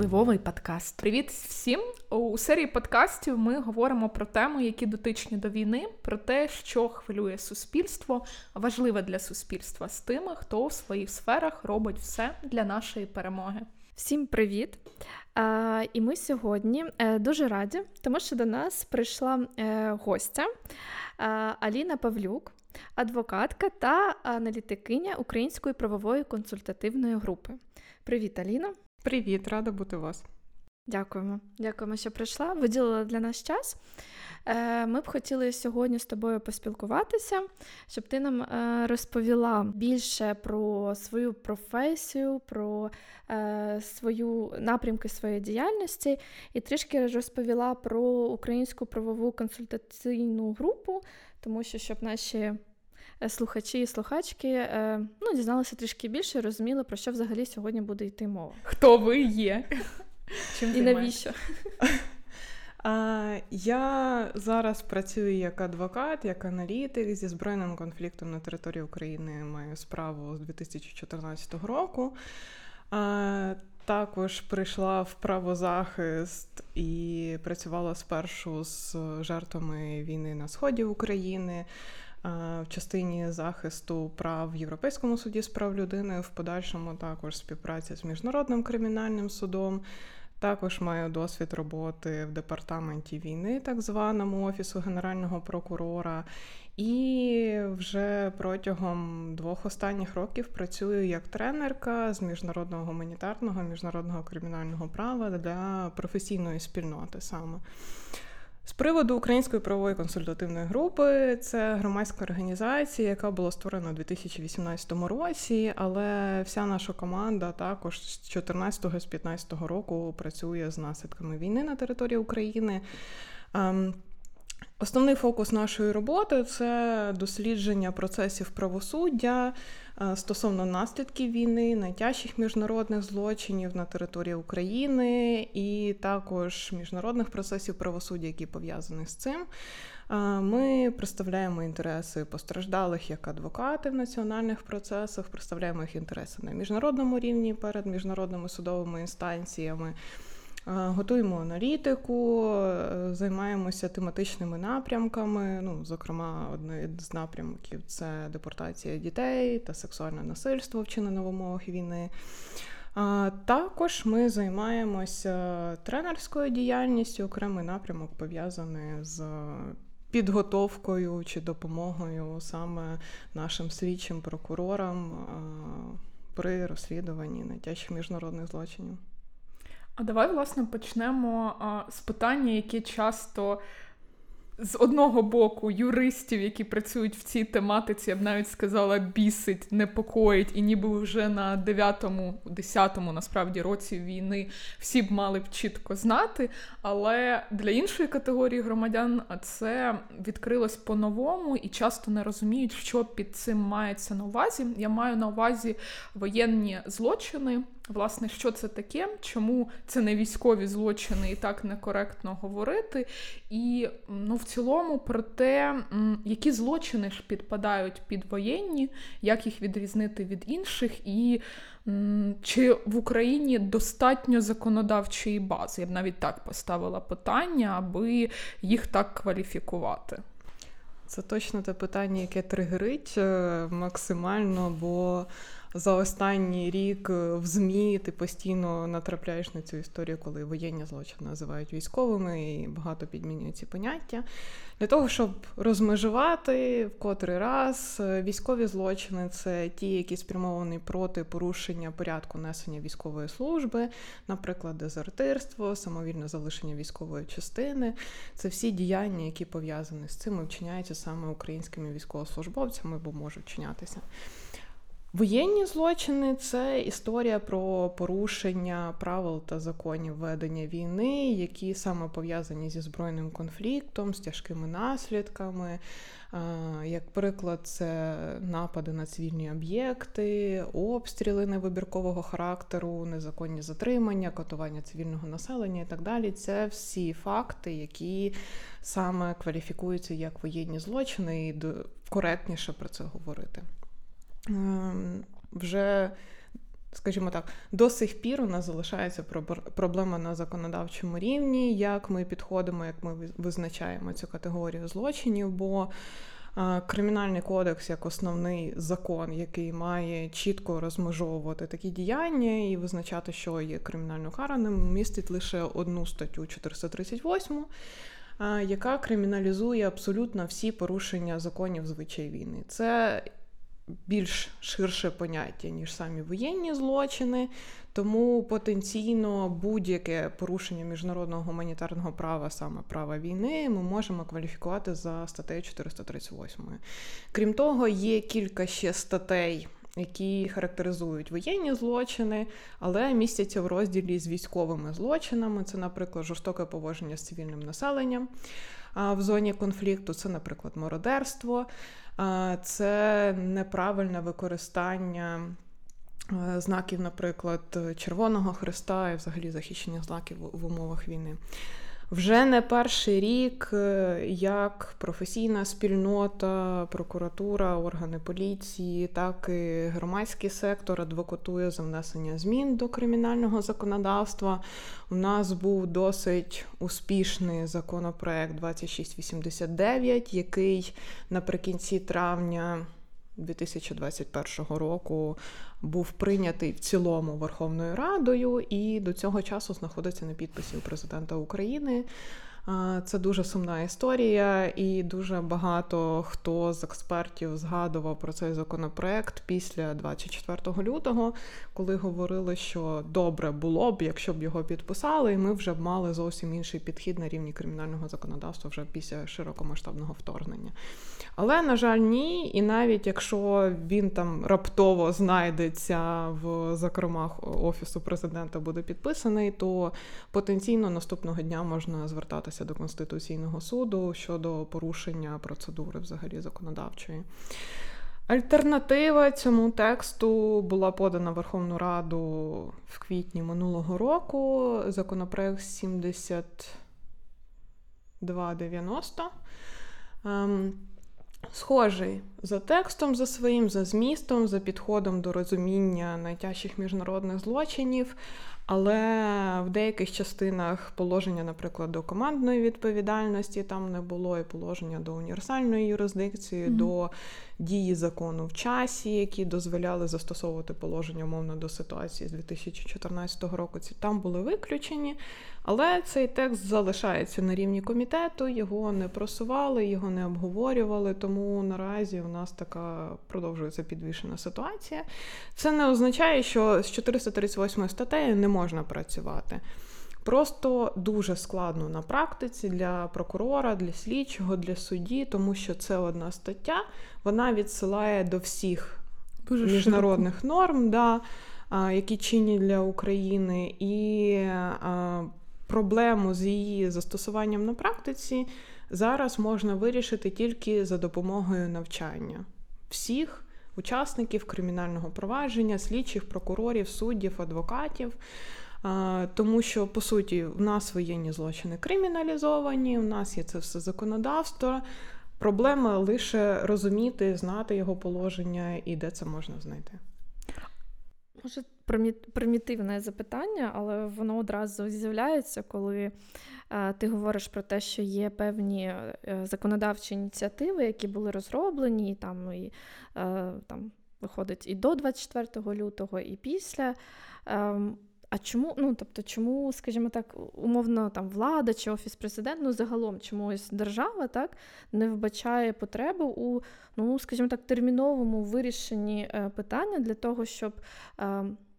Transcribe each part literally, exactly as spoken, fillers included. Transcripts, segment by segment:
впливовий подкаст. Привіт всім! У серії подкастів ми говоримо про теми, які дотичні до війни, про те, що хвилює суспільство, важливе для суспільства з тими, хто в своїх сферах робить все для нашої перемоги. Всім привіт! І ми сьогодні дуже раді, тому що до нас прийшла гостя Аліна Павлюк, адвокатка та аналітикиня Української правової консультативної групи. Привіт, Аліна! Привіт, рада бути у вас. Дякуємо, дякуємо, що прийшла, виділила для нас час. Ми б хотіли сьогодні з тобою поспілкуватися, щоб ти нам розповіла більше про свою професію, про свою напрямки своєї діяльності і трішки розповіла про Українську правову консультаційну групу, тому що, щоб наші слухачі і слухачки ну, дізналися трішки більше і розуміли, про що взагалі сьогодні буде йти мова. Хто ви є? Чим і навіщо? Я зараз працюю як адвокат, як аналітик. Зі збройним конфліктом на території України маю справу з дві тисячі чотирнадцятого року. Також прийшла в правозахист і працювала спершу з жертвами війни на сході України в частині захисту прав в Європейському суді з прав людини, в подальшому також співпраця з Міжнародним кримінальним судом. Також маю досвід роботи в департаменті війни, так званому Офісу Генерального прокурора. І вже протягом двох останніх років працюю як тренерка з міжнародного гуманітарного, міжнародного кримінального права для професійної спільноти саме. З приводу Української правової консультативної групи, це громадська організація, яка була створена у дві тисячі вісімнадцятому році, але вся наша команда також з чотирнадцятого-п'ятнадцятого року працює з наслідками війни на території України. Основний фокус нашої роботи – це дослідження процесів правосуддя стосовно наслідків війни, найтяжчих міжнародних злочинів на території України і також міжнародних процесів правосуддя, які пов'язані з цим. Ми представляємо інтереси постраждалих як адвокати в національних процесах, представляємо їх інтереси на міжнародному рівні перед міжнародними судовими інстанціями. Готуємо аналітику, займаємося тематичними напрямками, ну, зокрема, один з напрямків – це депортація дітей та сексуальне насильство, вчинене в умовах війни. А також ми займаємося тренерською діяльністю, окремий напрямок пов'язаний з підготовкою чи допомогою саме нашим слідчим прокурорам при розслідуванні найтяжчих міжнародних злочинів. А давай, власне, почнемо а, з питання, яке часто з одного боку юристів, які працюють в цій тематиці, я б навіть сказала, бісить, непокоїть, і ніби вже на дев'ятому-десятому, насправді, році війни всі б мали б чітко знати, але для іншої категорії громадян це відкрилось по-новому і часто не розуміють, що під цим мається на увазі. Я маю на увазі воєнні злочини. Власне, що це таке, чому це не військові злочини і так некоректно говорити, і ну, в цілому про те, які злочини ж підпадають під воєнні, як їх відрізнити від інших, і чи в Україні достатньо законодавчої бази. Я б навіть так поставила питання, аби їх так кваліфікувати. Це точно те питання, яке тригерить максимально, бо за останній рік в ЗМІ ти постійно натрапляєш на цю історію, коли воєнні злочини називають військовими і багато підмінюють ці поняття. Для того, щоб розмежувати в котрий раз, військові злочини – це ті, які спрямовані проти порушення порядку несення військової служби, наприклад, дезертирство, самовільне залишення військової частини. Це всі діяння, які пов'язані з цим і вчиняються саме українськими військовослужбовцями, бо можуть вчинятися. Воєнні злочини – це історія про порушення правил та законів ведення війни, які саме пов'язані зі збройним конфліктом, з тяжкими наслідками. Як приклад, це напади на цивільні об'єкти, обстріли невибіркового характеру, незаконні затримання, катування цивільного населення і так далі. Це всі факти, які саме кваліфікуються як воєнні злочини, і коректніше про це говорити. Вже скажімо так, до сих пір у нас залишається проблема на законодавчому рівні, як ми підходимо, як ми визначаємо цю категорію злочинів, бо Кримінальний кодекс як основний закон, який має чітко розмежовувати такі діяння і визначати, що є кримінально караним, містить лише одну статтю чотириста тридцять восьму, яка криміналізує абсолютно всі порушення законів звичай війни. Це більш ширше поняття, ніж самі воєнні злочини, тому потенційно будь-яке порушення міжнародного гуманітарного права, саме права війни, ми можемо кваліфікувати за статтею чотириста тридцять восьмою. Крім того, є кілька ще статей, які характеризують воєнні злочини, але містяться в розділі з військовими злочинами. Це, наприклад, жорстоке поводження з цивільним населенням в зоні конфлікту, це, наприклад, мародерство, це неправильне використання знаків, наприклад, Червоного Хреста і взагалі захищення знаків в умовах війни. Вже не перший рік, як професійна спільнота, прокуратура, органи поліції, так і громадський сектор адвокатує за внесення змін до кримінального законодавства. У нас був досить успішний законопроект двадцять шість вісімдесят дев'ять, який наприкінці травня дві тисячі двадцять першого року був прийнятий в цілому Верховною Радою і до цього часу знаходиться на підписі у президента України. Це дуже сумна історія, і дуже багато хто з експертів згадував про цей законопроект після двадцять четвертого лютого, коли говорили, що добре було б, якщо б його підписали, і ми вже б мали зовсім інший підхід на рівні кримінального законодавства вже після широкомасштабного вторгнення. Але, на жаль, ні, і навіть якщо він там раптово знайдеться в закромах Офісу президента, буде підписаний, то потенційно наступного дня можна звертатися до Конституційного суду щодо порушення процедури взагалі законодавчої. Альтернатива цьому тексту була подана Верховну Раду в квітні минулого року, законопроект сімдесят два дев'яносто. Ем, схожий за текстом, за своїм, за змістом, за підходом до розуміння найтяжчих міжнародних злочинів, але в деяких частинах положення, наприклад, до командної відповідальності там не було, і положення до універсальної юрисдикції, mm-hmm. до дії закону в часі, які дозволяли застосовувати положення, умовно, до ситуації з дві тисячі чотирнадцятого року. Там були виключені, але цей текст залишається на рівні комітету, його не просували, його не обговорювали, тому наразі у нас така продовжується підвішена ситуація. Це не означає, що з чотириста тридцять восьмою статтею не можна працювати. Просто дуже складно на практиці для прокурора, для слідчого, для судді, тому що це одна стаття, вона відсилає до всіх дуже міжнародних широко. норм, да, які чинні для України, і а, проблему з її застосуванням на практиці зараз можна вирішити тільки за допомогою навчання всіх учасників кримінального провадження, слідчих, прокурорів, суддів, адвокатів. Тому що, по суті, в нас воєнні злочини криміналізовані, в нас є це все законодавство. Проблема лише розуміти, знати його положення і де це можна знайти. Може, примітивне запитання, але воно одразу з'являється, коли ти говориш про те, що є певні законодавчі ініціативи, які були розроблені, і там, і, там виходить і до двадцять четвертого лютого, і після. А чому, ну, тобто, чому, скажімо так, умовно, там, влада чи Офіс президента, ну, загалом, чомусь держава, так, не вбачає потребу у, ну, скажімо так, терміновому вирішенні питання для того, щоб,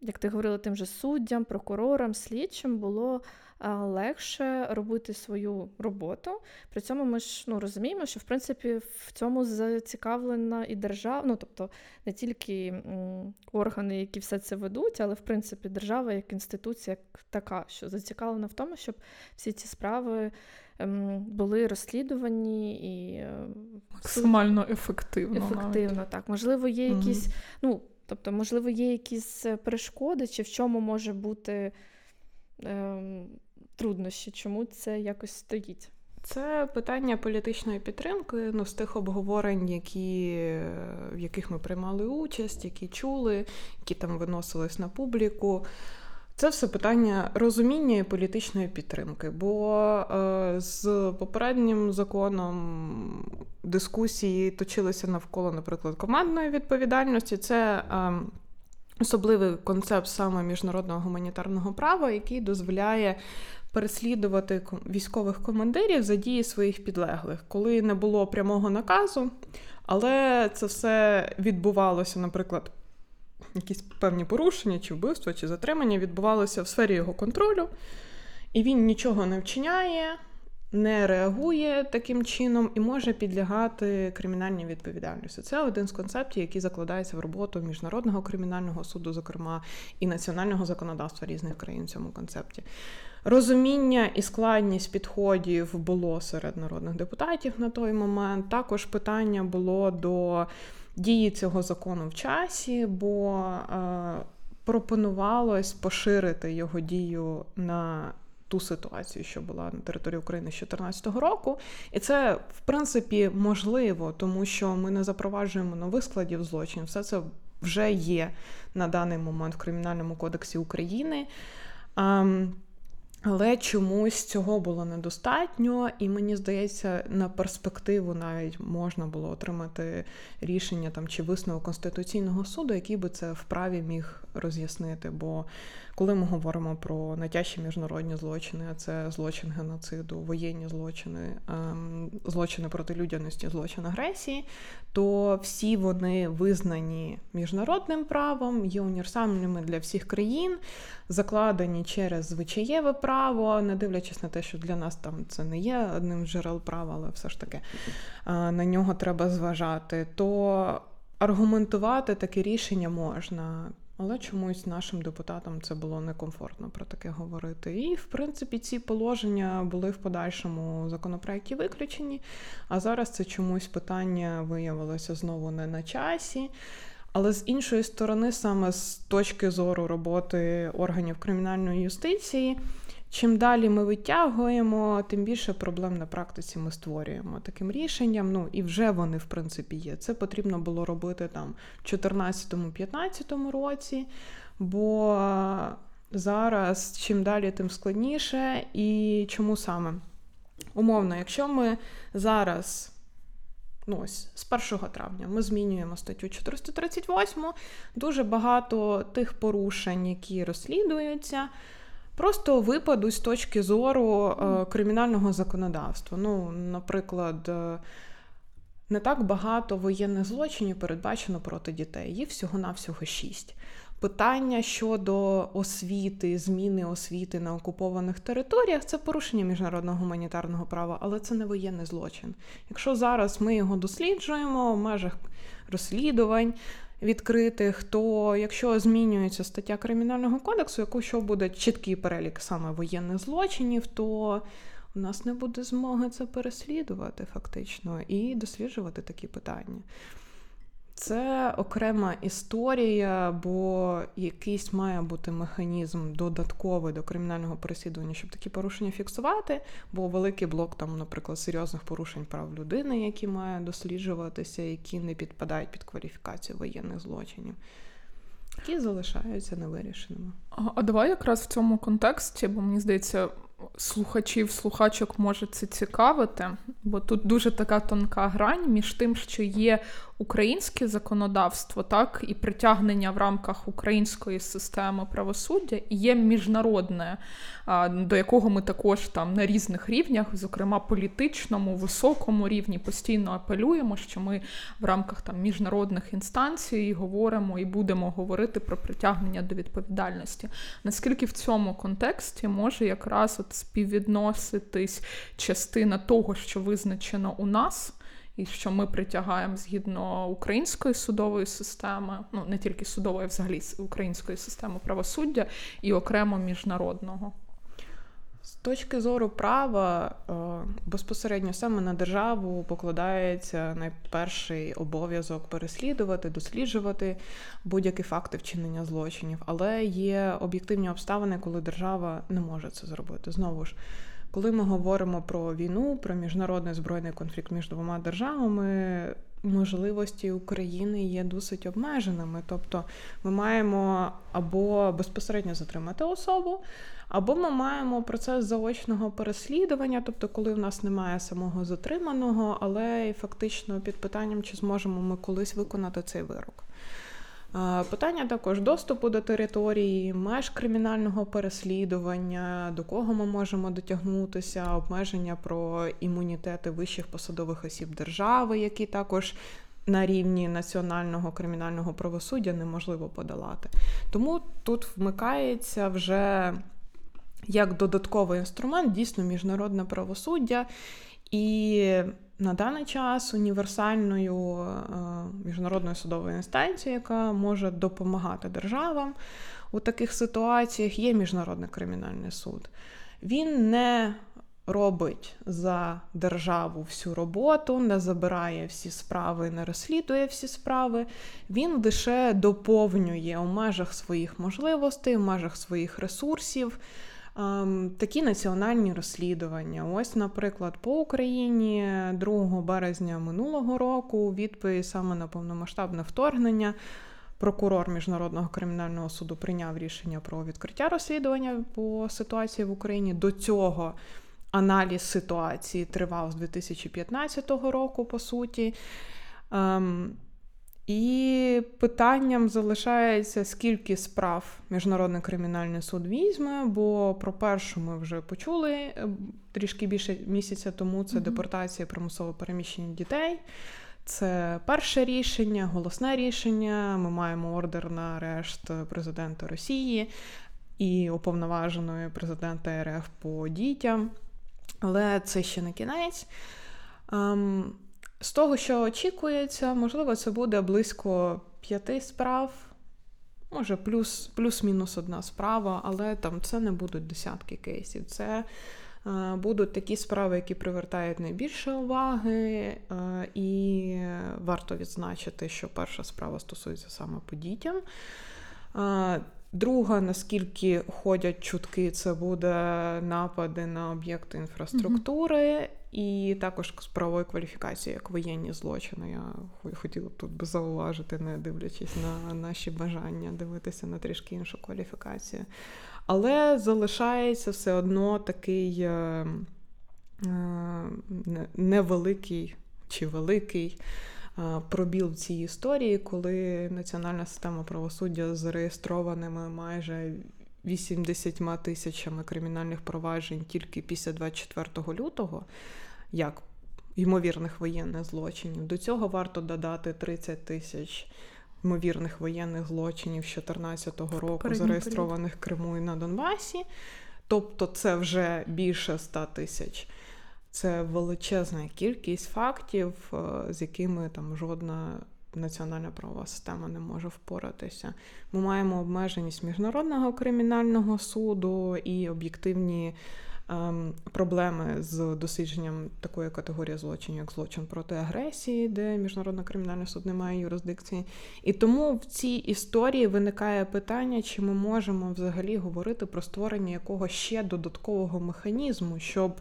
як ти говорила, тим же суддям, прокурорам, слідчим було легше робити свою роботу. При цьому ми ж, ну, розуміємо, що, в принципі, в цьому зацікавлена і держава, ну, тобто, не тільки органи, які все це ведуть, але, в принципі, держава як інституція така, що зацікавлена в тому, щоб всі ці справи були розслідувані і... Максимально ефективно. Ефективно, навіть. Так. Можливо, є mm-hmm. якісь, ну, тобто, можливо, є якісь перешкоди, чи в чому може бути е, труднощі, чому це якось стоїть? Це питання політичної підтримки, ну, з тих обговорень, які, в яких ми приймали участь, які чули, які там виносились на публіку. Це все питання розуміння і політичної підтримки, бо з попереднім законом дискусії точилися навколо, наприклад, командної відповідальності. Це особливий концепт саме міжнародного гуманітарного права, який дозволяє переслідувати військових командирів за дії своїх підлеглих, коли не було прямого наказу, але це все відбувалося, наприклад, якісь певні порушення, чи вбивства, чи затримання відбувалося в сфері його контролю, і він нічого не вчиняє, не реагує таким чином і може підлягати кримінальній відповідальності. Це один з концептів, який закладається в роботу Міжнародного кримінального суду, зокрема, і національного законодавства різних країн в цьому концепті. Розуміння і складність підходів було серед народних депутатів на той момент. Також питання було до дії цього закону в часі, бо е, пропонувалось поширити його дію на ту ситуацію, що була на території України з чотирнадцятого року. І це, в принципі, можливо, тому що ми не запроваджуємо нових складів злочинів. Все це вже є на даний момент в Кримінальному кодексі України. Е, Але чомусь цього було недостатньо, і мені здається, на перспективу навіть можна було отримати рішення там чи висновок Конституційного суду, який би це вправі міг роз'яснити. Бо коли ми говоримо про найтяжчі міжнародні злочини, а це злочин геноциду, воєнні злочини, злочини проти людяності, злочин агресії, то всі вони визнані міжнародним правом, є універсальними для всіх країн, закладені через звичаєве право. Право, не дивлячись на те, що для нас там це не є одним з джерел права, але все ж таки на нього треба зважати, то аргументувати таке рішення можна. Але чомусь нашим депутатам це було некомфортно про таке говорити. І, в принципі, ці положення були в подальшому законопроекті виключені, а зараз це чомусь питання виявилося знову не на часі. Але з іншої сторони, саме з точки зору роботи органів кримінальної юстиції, чим далі ми витягуємо, тим більше проблем на практиці ми створюємо таким рішенням. Ну, і вже вони, в принципі, є. Це потрібно було робити там в чотирнадцятому-п'ятнадцятому році, бо зараз чим далі, тим складніше. І чому саме? Умовно, якщо ми зараз... Ну, ось, з першого травня ми змінюємо статтю чотириста тридцять восьму. Дуже багато тих порушень, які розслідуються, просто випадуть з точки зору е, кримінального законодавства. Ну, наприклад, е, не так багато воєнних злочинів передбачено проти дітей. Їх всього-навсього шість. Питання щодо освіти, зміни освіти на окупованих територіях – це порушення міжнародного гуманітарного права, але це не воєнний злочин. Якщо зараз ми його досліджуємо в межах розслідувань відкритих, то якщо змінюється стаття Кримінального кодексу, якщо буде чіткий перелік саме воєнних злочинів, то у нас не буде змоги це переслідувати фактично і досліджувати такі питання. Це окрема історія, бо якийсь має бути механізм додатковий до кримінального переслідування, щоб такі порушення фіксувати, бо великий блок, там, наприклад, серйозних порушень прав людини, які має досліджуватися, які не підпадають під кваліфікацію воєнних злочинів, які залишаються невирішеними. А, а давай якраз в цьому контексті, бо мені здається, слухачів, слухачок може це цікавити, бо тут дуже така тонка грань між тим, що є українське законодавство, так, і притягнення в рамках української системи правосуддя, і є міжнародне, до якого ми також там на різних рівнях, зокрема політичному, високому рівні, постійно апелюємо, що ми в рамках там міжнародних інстанцій говоримо і будемо говорити про притягнення до відповідальності. Наскільки в цьому контексті може якраз от співвідноситись частина того, що визначено у нас, і що ми притягаємо згідно української судової системи, ну, не тільки судової, а взагалі української системи правосуддя, і окремо міжнародного? З точки зору права, безпосередньо саме на державу покладається найперший обов'язок переслідувати, досліджувати будь-які факти вчинення злочинів. Але є об'єктивні обставини, коли держава не може це зробити. Знову ж, Коли ми говоримо про війну, про міжнародний збройний конфлікт між двома державами, можливості України є досить обмеженими. Тобто ми маємо або безпосередньо затримати особу, або ми маємо процес заочного переслідування, тобто коли в нас немає самого затриманого, але і фактично під питанням, чи зможемо ми колись виконати цей вирок. Питання також доступу до території, меж кримінального переслідування, до кого ми можемо дотягнутися, обмеження про імунітети вищих посадових осіб держави, які також на рівні національного кримінального правосуддя неможливо подолати. Тому тут вмикається вже як додатковий інструмент дійсно міжнародне правосуддя. І на даний час універсальною міжнародною судовою інстанцією, яка може допомагати державам у таких ситуаціях, є Міжнародний кримінальний суд. Він не робить за державу всю роботу, не забирає всі справи, не розслідує всі справи. Він лише доповнює у межах своїх можливостей, у межах своїх ресурсів такі національні розслідування. Ось, наприклад, по Україні другого березня минулого року у відповідь саме на повномасштабне вторгнення прокурор Міжнародного кримінального суду прийняв рішення про відкриття розслідування по ситуації в Україні. До цього аналіз ситуації тривав з дві тисячі п'ятнадцятого року, по суті. І питанням залишається, скільки справ Міжнародний кримінальний суд візьме, бо про першу ми вже почули трішки більше місяця тому, це депортація примусово переміщених дітей. Це перше рішення, голосне рішення, ми маємо ордер на арешт президента Росії і уповноваженої президента РФ по дітям, але це ще не кінець. З того, що очікується, можливо, це буде близько п'яти справ, може плюс, плюс-мінус одна справа, але там це не будуть десятки кейсів. Це е, будуть такі справи, які привертають найбільше уваги, е, і варто відзначити, що перша справа стосується саме по дітям. Е, Друга, наскільки ходять чутки, це буде напади на об'єкти інфраструктури, mm-hmm. і також з правової кваліфікації, як воєнні злочини. Я хотіла б тут зауважити, не дивлячись на наші бажання дивитися на трішки іншу кваліфікацію. Але залишається все одно такий е, е, невеликий чи великий пробіл в цій історії, коли національна система правосуддя з реєстрованими майже вісімдесятьма тисячами кримінальних проваджень тільки після двадцять четвертого лютого, як ймовірних воєнних злочинів. До цього варто додати тридцять тисяч ймовірних воєнних злочинів з чотирнадцятого року, зареєстрованих в Криму і на Донбасі. Тобто це вже більше ста тисяч. Це величезна кількість фактів, з якими там жодна національна правова система не може впоратися. Ми маємо обмеженість Міжнародного кримінального суду і об'єктивні ем, проблеми з дослідженням такої категорії злочинів, як злочин проти агресії, де Міжнародний кримінальний суд не має юрисдикції. І тому в цій історії виникає питання, чи ми можемо взагалі говорити про створення якогось ще додаткового механізму, щоб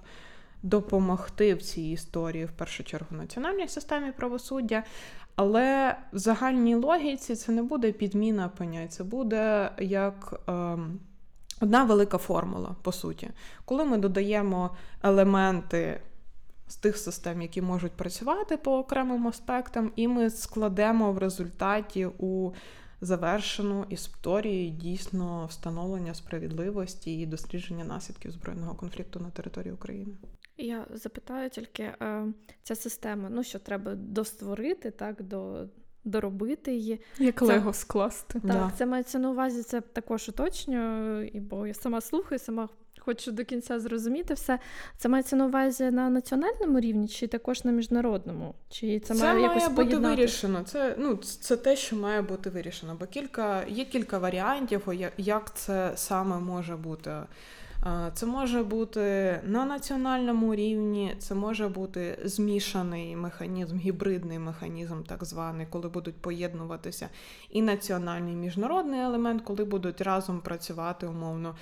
допомогти в цій історії, в першу чергу, національній системі правосуддя, але в загальній логіці це не буде підміна понять, це буде як е, одна велика формула, по суті. Коли ми додаємо елементи з тих систем, які можуть працювати по окремим аспектам, і ми складемо в результаті у завершену історію дійсно встановлення справедливості і дослідження наслідків збройного конфлікту на території України. Я запитаю тільки, ця система, ну що треба достворити, так, до, доробити її. Як лего скласти. Так, да. Це мається на увазі, це також уточнюю, бо я сама слухаю, сама хочу до кінця зрозуміти все. Це мається на увазі на національному рівні чи також на міжнародному? Чи це, це має, якось має бути поєднати? Вирішено. Це, ну, це те, що має бути вирішено. Бо кілька, є кілька варіантів, як це саме може бути. Це може бути на національному рівні, це може бути змішаний механізм, гібридний механізм так званий, коли будуть поєднуватися і національний, і міжнародний елемент, коли будуть разом працювати умовно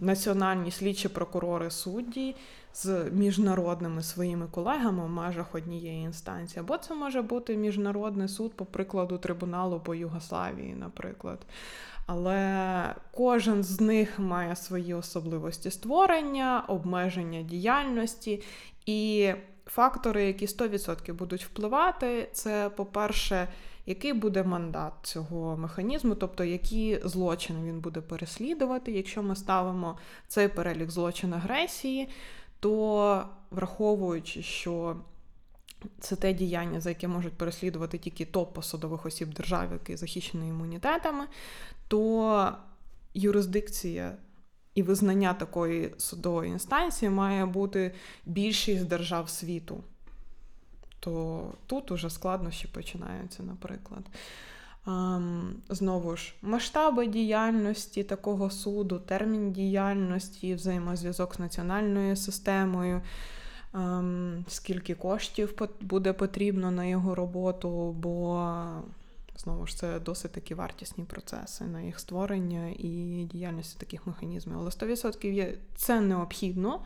національні слідчі прокурори судді з міжнародними своїми колегами в межах однієї інстанції. Або це може бути міжнародний суд, по прикладу трибуналу по Югославії, наприклад. Але кожен з них має свої особливості створення, обмеження діяльності. І фактори, які сто відсотків будуть впливати, це, по-перше, який буде мандат цього механізму, тобто які злочини він буде переслідувати. Якщо ми ставимо цей перелік злочин агресії, то враховуючи, що це те діяння, за яке можуть переслідувати тільки топ-посадових осіб держави, які захищені імунітетами, то юрисдикція і визнання такої судової інстанції має бути більшість держав світу. То тут уже складнощі починаються, наприклад. Знову ж, масштаби діяльності такого суду, термін діяльності, взаємозв'язок з національною системою, скільки коштів буде потрібно на його роботу, бо, знову ж, це досить такі вартісні процеси на їх створення і діяльності таких механізмів. Але сто відсотків є, це необхідно.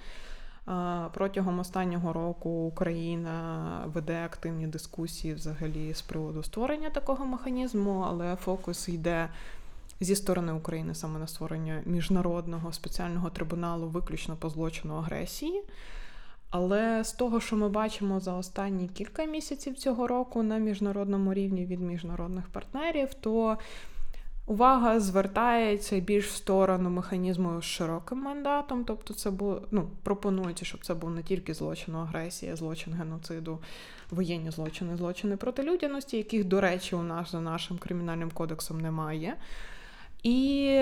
Протягом останнього року Україна веде активні дискусії взагалі з приводу створення такого механізму, але фокус йде зі сторони України саме на створення міжнародного спеціального трибуналу виключно по злочину агресії. Але з того, що ми бачимо за останні кілька місяців цього року на міжнародному рівні від міжнародних партнерів, то увага звертається більш в сторону механізму з широким мандатом, тобто це було, ну, пропонується, щоб це був не тільки злочин агресії, злочин геноциду, воєнні злочини, злочини проти людяності, яких, до речі, у нас за нашим кримінальним кодексом немає. І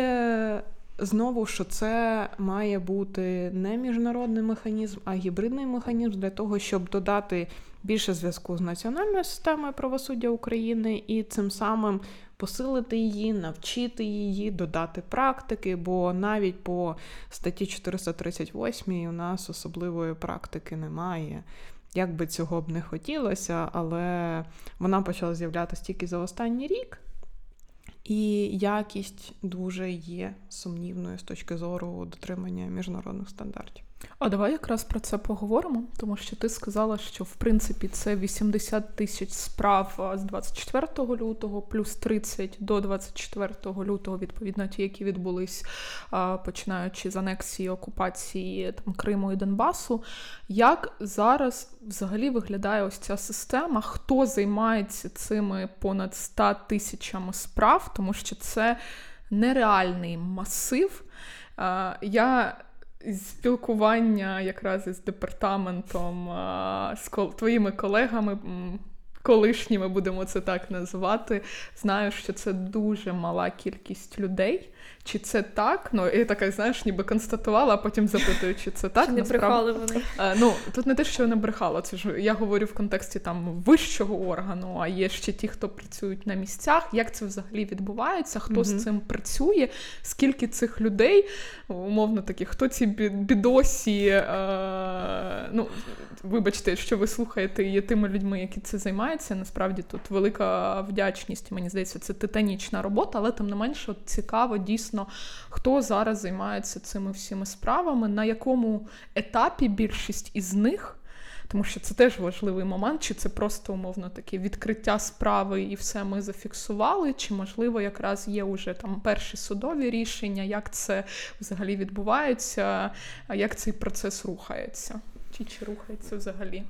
знову, що це має бути не міжнародний механізм, а гібридний механізм для того, щоб додати більше зв'язку з національною системою правосуддя України і цим самим посилити її, навчити її, додати практики, бо навіть по статті чотириста тридцять восьмій у нас особливої практики немає. Як би цього б не хотілося, але вона почала з'являтися тільки за останній рік, і якість дуже є сумнівною з точки зору дотримання міжнародних стандартів. А давай якраз про це поговоримо, тому що ти сказала, що в принципі це вісімдесят тисяч справ з двадцять четвертого лютого, плюс тридцять до двадцять четвертого лютого, відповідно ті, які відбулись починаючи з анексії, окупації там, Криму і Донбасу. Як зараз взагалі виглядає ось ця система? Хто займається цими понад ста тисячами справ? Тому що це нереальний масив. Я... Спілкування якраз із департаментом, з твоїми колегами, колишніми, будемо це так називати, знаю, що це дуже мала кількість людей. Чи це так? Ну, я така, знаєш, ніби констатувала, а потім запитую, чи це так. Чи не брехали вони? Ну, тут не те, що не брехала. Це ж я говорю в контексті там вищого органу, а є ще ті, хто працюють на місцях. Як це взагалі відбувається? Хто mm-hmm. з цим працює? Скільки цих людей? Умовно такі, хто ці бідосі? Е, ну, вибачте, що ви слухаєте, є тими людьми, які це займаються. Насправді тут велика вдячність. Мені здається, це титанічна робота, але тим не менше цікаво дійсно, хто зараз займається цими всіми справами, на якому етапі більшість із них, тому що це теж важливий момент, чи це просто, умовно, таке відкриття справи і все ми зафіксували, чи, можливо, якраз є уже там перші судові рішення, як це взагалі відбувається, як цей процес рухається, чи, чи рухається взагалі.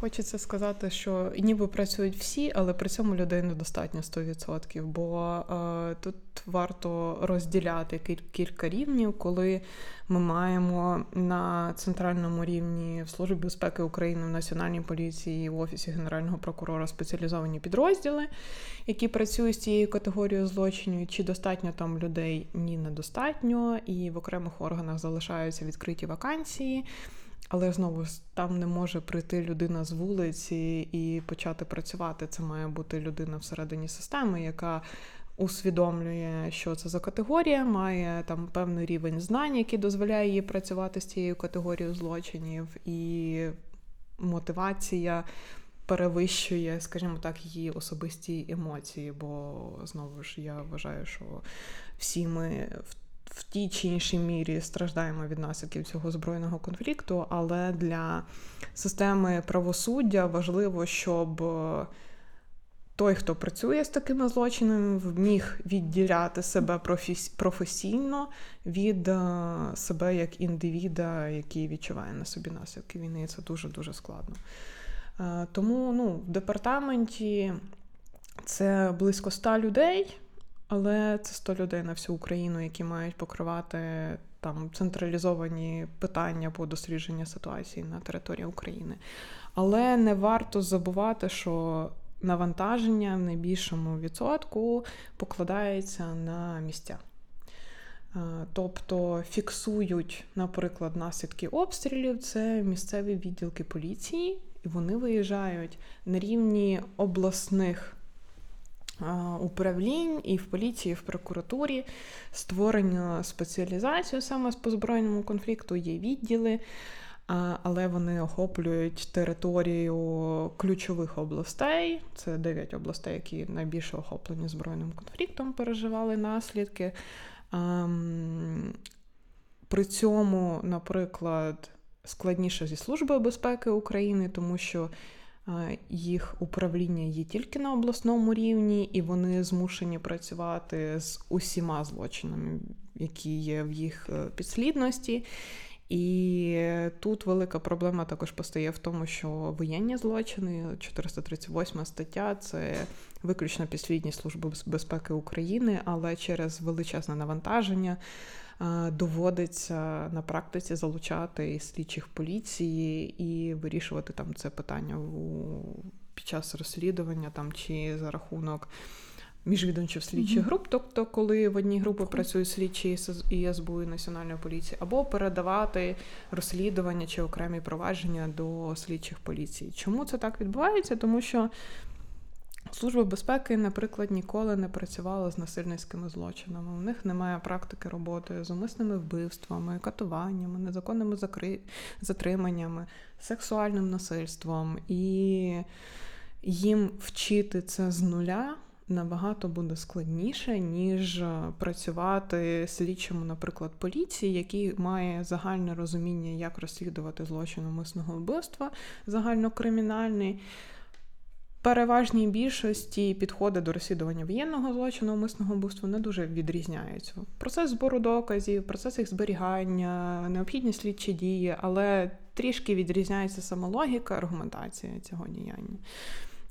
Хочеться сказати, що ніби працюють всі, але при цьому людей недостатньо сто відсотків, бо е, тут варто розділяти кіль- кілька рівнів, коли ми маємо на центральному рівні в Службі безпеки України, в Національній поліції, в Офісі Генерального прокурора спеціалізовані підрозділи, які працюють з цією категорією злочинів, чи достатньо там людей, ні, недостатньо, і в окремих органах залишаються відкриті вакансії. Але, знову, там не може прийти людина з вулиці і почати працювати. Це має бути людина всередині системи, яка усвідомлює, що це за категорія, має там певний рівень знань, який дозволяє їй працювати з цією категорією злочинів. І мотивація перевищує, скажімо так, її особисті емоції. Бо, знову ж, я вважаю, що всі ми в в тій чи іншій мірі страждаємо від наслідків цього збройного конфлікту, але для системи правосуддя важливо, щоб той, хто працює з такими злочинами, міг відділяти себе професійно від себе як індивіда, який відчуває на собі наслідки війни. І це дуже-дуже складно. Тому ну, в департаменті це близько ста людей, але це сто людей на всю Україну, які мають покривати там централізовані питання по дослідженню ситуації на території України. Але не варто забувати, що навантаження в найбільшому відсотку покладається на місця. Тобто фіксують, наприклад, наслідки обстрілів, це місцеві відділки поліції, і вони виїжджають на рівні обласних управлінь і в поліції, і в прокуратурі. Створено спеціалізацію саме по збройному конфлікту, є відділи, але вони охоплюють територію ключових областей. Це дев'ять областей, які найбільше охоплені збройним конфліктом, переживали наслідки. При цьому, наприклад, складніше зі Службою безпеки України, тому що їх управління є тільки на обласному рівні, і вони змушені працювати з усіма злочинами, які є в їх підслідності. І тут велика проблема також постає в тому, що воєнні злочини, чотириста тридцять восьма стаття, це виключно підслідність Служби безпеки України, але через величезне навантаження доводиться на практиці залучати і слідчих поліції і вирішувати там це питання у... під час розслідування там, чи за рахунок міжвідомчих слідчих груп, тобто коли в одній групі працюють слідчі і СБУ, і Національної поліції, або передавати розслідування чи окремі провадження до слідчих поліцій. Чому це так відбувається? Тому що Служба безпеки, наприклад, ніколи не працювала з насильницькими злочинами. У них немає практики роботи з умисними вбивствами, катуваннями, незаконними закри... затриманнями, сексуальним насильством. І їм вчити це з нуля набагато буде складніше, ніж працювати слідчому, наприклад, поліції, який має загальне розуміння, як розслідувати злочин умисного вбивства, загальнокримінальний. Переважній більшості підходи до розслідування воєнного злочину, умисного вбивства не дуже відрізняються. Процес збору доказів, процес їх зберігання, необхідні слідчі дії, але трішки відрізняється сама логіка, аргументація цього діяння.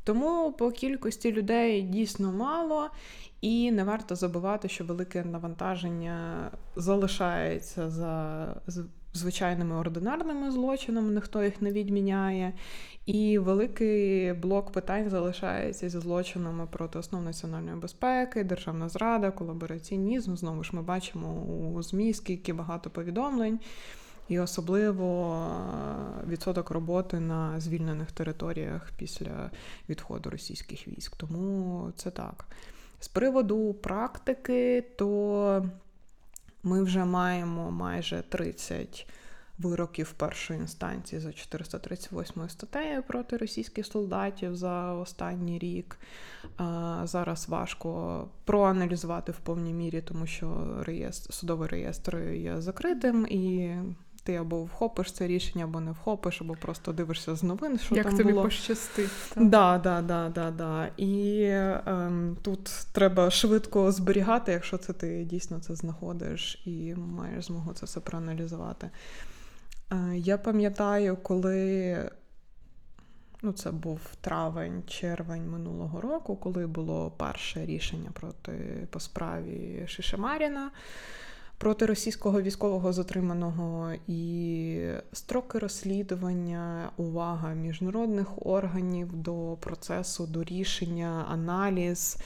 Тому по кількості людей дійсно мало, і не варто забувати, що велике навантаження залишається за звичайними ординарними злочинами, ніхто їх не відміняє, і великий блок питань залишається зі злочинами проти основ національної безпеки, державна зрада, колабораціонізм. Знову ж ми бачимо у ЗМІ, скільки багато повідомлень, і особливо відсоток роботи на звільнених територіях після відходу російських військ. Тому це так. З приводу практики, то ми вже маємо майже тридцять вироків першої інстанції за чотириста тридцять восьмою статтею проти російських солдатів за останній рік. Зараз важко проаналізувати в повній мірі, тому що реєстр, судовий реєстр є закритим, і ти або вхопиш це рішення, або не вхопиш, або просто дивишся з новин, що як там було. Як тобі пощастить. Так, да, да, да, да, да. І ем, тут треба швидко зберігати, якщо це ти дійсно це знаходиш і маєш змогу це все проаналізувати. Е, я пам'ятаю, коли, ну це був травень-червень минулого року, коли було перше рішення проти, по справі Шишемаріна, проти російського військового затриманого, і строки розслідування, увага міжнародних органів до процесу, до рішення, аналіз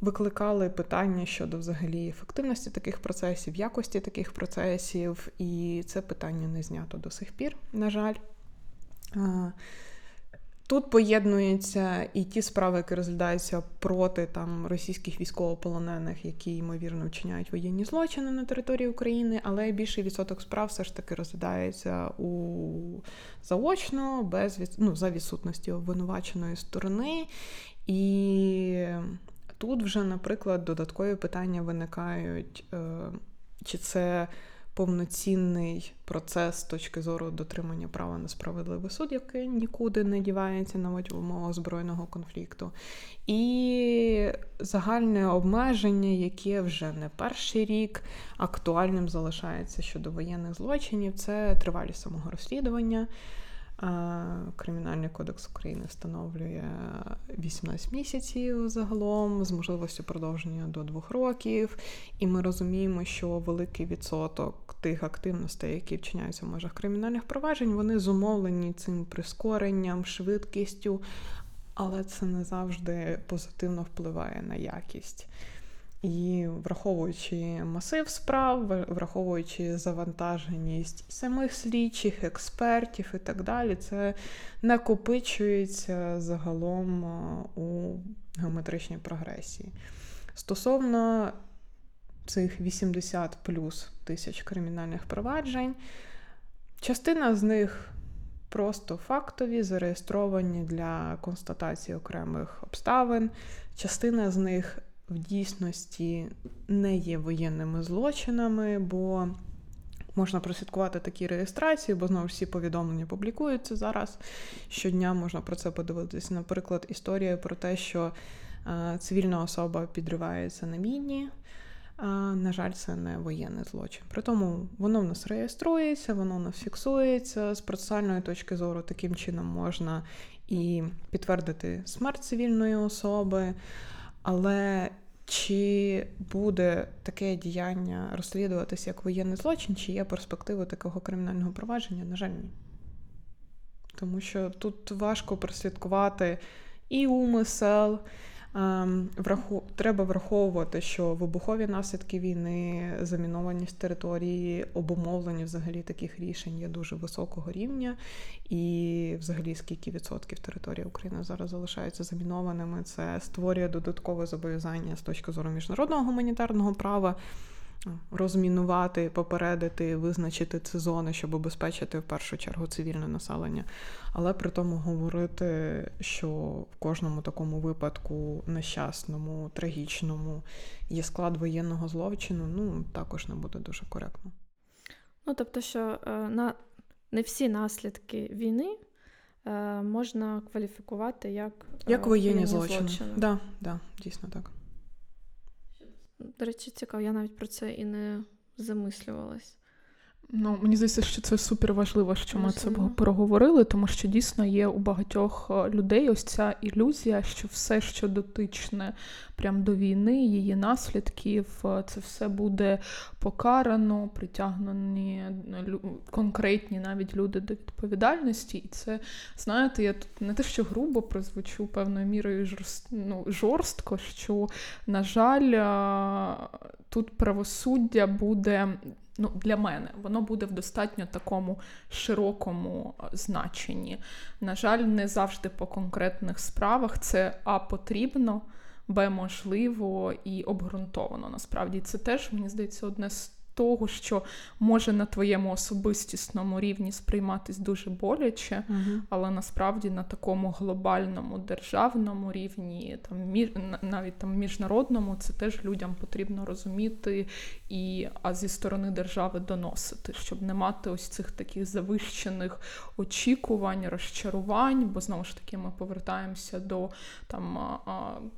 викликали питання щодо взагалі ефективності таких процесів, якості таких процесів, і це питання не знято до сих пір, на жаль. Тут поєднуються і ті справи, які розглядаються проти там російських військовополонених, які, ймовірно, вчиняють воєнні злочини на території України, але більший відсоток справ все ж таки розглядається у... заочно, без від... ну, за відсутності обвинуваченої сторони. І тут вже, наприклад, додаткові питання виникають е... Чи це повноцінний процес з точки зору дотримання права на справедливий суд, який нікуди не дівається навіть в умовах збройного конфлікту. І загальне обмеження, яке вже не перший рік актуальним залишається щодо воєнних злочинів, це тривалість самого розслідування. Кримінальний кодекс України встановлює вісімнадцять місяців загалом, з можливістю продовження до двох років. І ми розуміємо, що великий відсоток тих активностей, які вчиняються в межах кримінальних проваджень, вони зумовлені цим прискоренням, швидкістю, але це не завжди позитивно впливає на якість. І враховуючи масив справ, враховуючи завантаженість самих слідчих, експертів і так далі, це накопичується загалом у геометричній прогресії. Стосовно цих вісімдесят плюс тисяч кримінальних проваджень, частина з них просто фактові, зареєстровані для констатації окремих обставин, частина з них – в дійсності не є воєнними злочинами, бо можна прослідкувати такі реєстрації, бо, знову ж, всі повідомлення публікуються зараз. Щодня можна про це подивитися. Наприклад, історія про те, що е, цивільна особа підривається на міні. Е, на жаль, це не воєнний злочин. При тому воно в нас реєструється, воно в нас фіксується. З процесуальної точки зору таким чином можна і підтвердити смерть цивільної особи. Але чи буде таке діяння розслідуватися як воєнний злочин, чи є перспектива такого кримінального провадження? На жаль, ні. Тому що тут важко прослідкувати і умисел. Треба враховувати, що вибухові наслідки війни, замінованість території, обумовлені взагалі таких рішень є дуже високого рівня. І взагалі скільки відсотків території України зараз залишаються замінованими, це створює додаткове зобов'язання з точки зору міжнародного гуманітарного права розмінувати, попередити, визначити ці зони, щоб обезпечити в першу чергу цивільне населення. Але при тому говорити, що в кожному такому випадку нещасному, трагічному є склад воєнного злочину, ну, також не буде дуже коректно. Ну, тобто, що на не всі наслідки війни можна кваліфікувати як як воєнні злочини. Да, да, дійсно так. До речі, цікаво, я навіть про це і не замислювалась. Ну, мені здається, що це суперважливо, що ми це проговорили, тому що дійсно є у багатьох людей ось ця ілюзія, що все, що дотичне прям до війни, її наслідків, це все буде покарано, притягнені конкретні навіть люди до відповідальності. І це, знаєте, я тут не те, що грубо прозвучу, певною мірою жорст, ну, жорстко, що, на жаль, тут правосуддя буде... Ну, для мене воно буде в достатньо такому широкому значенні. На жаль, не завжди по конкретних справах це а потрібно, б можливо і обґрунтовано. Насправді це теж, мені здається, одне з того, що може на твоєму особистісному рівні сприйматись дуже боляче, угу. але насправді на такому глобальному державному рівні, там навіть там міжнародному, це теж людям потрібно розуміти і а зі сторони держави доносити, щоб не мати ось цих таких завищених очікувань, розчарувань, бо знову ж таки ми повертаємося до там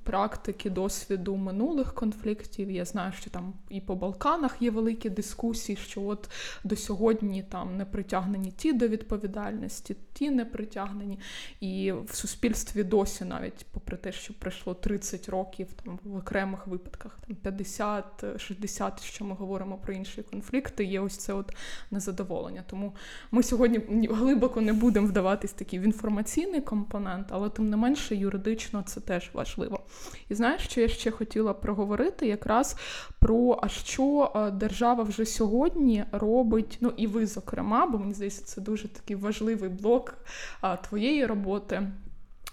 практики, досвіду минулих конфліктів. Я знаю, що там і по Балканах є великі дискусії, що от до сьогодні там не притягнені ті до відповідальності, ті не притягнені. І в суспільстві досі навіть, попри те, що пройшло тридцять років, там в окремих випадках там п'ятдесят-шістдесят, що ми говоримо про інші конфлікти, є ось це от незадоволення. Тому ми сьогодні глибоко не будемо вдаватись такий в інформаційний компонент, але тим не менше юридично це теж важливо. І знаєш, що я ще хотіла проговорити якраз про, а що держава Держава вже сьогодні робить, ну і ви, зокрема, бо мені здається, це дуже такий важливий блок а, твоєї роботи.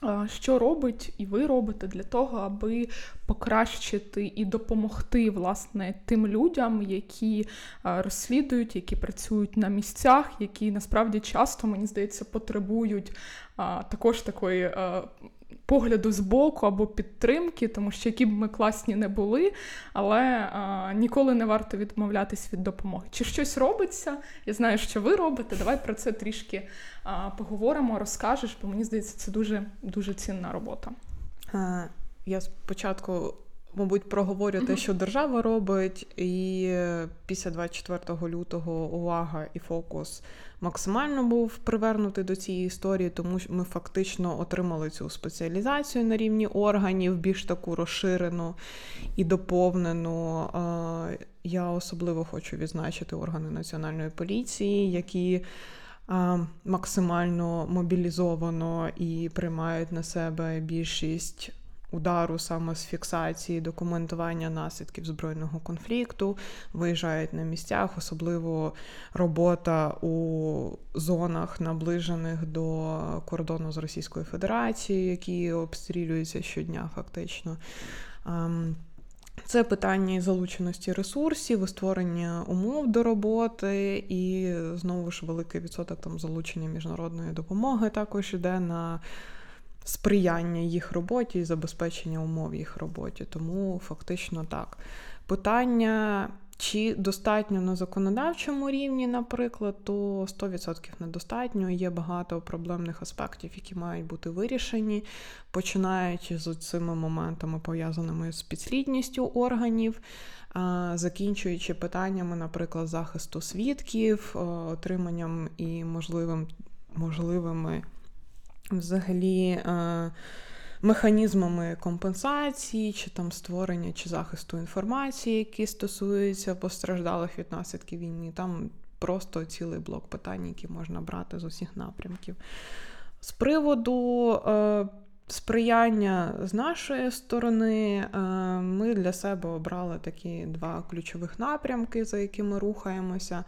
А, що робить і ви робите для того, аби покращити і допомогти, власне, тим людям, які а, розслідують, які працюють на місцях, які насправді часто, мені здається, потребують а, також такої а, погляду збоку або підтримки, тому що які б ми класні не були, але а, ніколи не варто відмовлятись від допомоги. Чи щось робиться? Я знаю, що ви робите. Давай про це трішки а, поговоримо, розкажеш, бо мені здається, це дуже, дуже цінна робота. А, я спочатку... Мабуть, проговорю те, що держава робить, і після двадцять четвертого лютого увага і фокус максимально був привернутий до цієї історії, тому що ми фактично отримали цю спеціалізацію на рівні органів, більш таку розширену і доповнену. Я особливо хочу відзначити органи Національної поліції, які максимально мобілізовано і приймають на себе більшість удару саме з фіксації, документування наслідків збройного конфлікту, виїжджають на місцях, особливо робота у зонах, наближених до кордону з Російською Федерацією, які обстрілюються щодня фактично. Це питання залученості ресурсів, створення умов до роботи і, знову ж, великий відсоток там залучення міжнародної допомоги також йде на сприяння їх роботі і забезпечення умов їх роботі. Тому фактично так. Питання, чи достатньо на законодавчому рівні, наприклад, то сто відсотків недостатньо. Є багато проблемних аспектів, які мають бути вирішені, починаючи з цими моментами, пов'язаними з підслідністю органів, закінчуючи питаннями, наприклад, захисту свідків, отриманням і можливим, можливими взагалі механізмами компенсації, чи там створення, чи захисту інформації, які стосуються постраждалих від наслідків війни. Там просто цілий блок питань, які можна брати з усіх напрямків. З приводу е, сприяння з нашої сторони, е, ми для себе обрали такі два ключових напрямки, за якими рухаємося.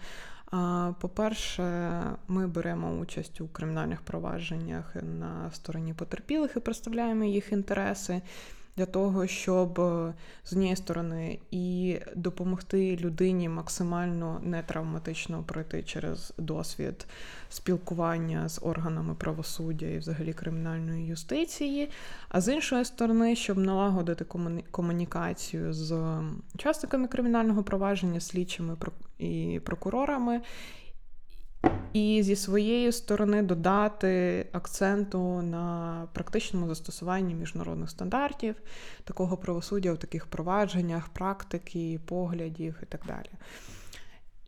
По-перше, ми беремо участь у кримінальних провадженнях на стороні потерпілих і представляємо їх інтереси для того, щоб, з однієї сторони, і допомогти людині максимально нетравматично пройти через досвід спілкування з органами правосуддя і взагалі кримінальної юстиції, а з іншої сторони, щоб налагодити комуні... комунікацію з учасниками кримінального провадження, слідчими і прокурорами, і зі своєї сторони додати акценту на практичному застосуванні міжнародних стандартів, такого правосуддя в таких провадженнях, практики, поглядів і так далі.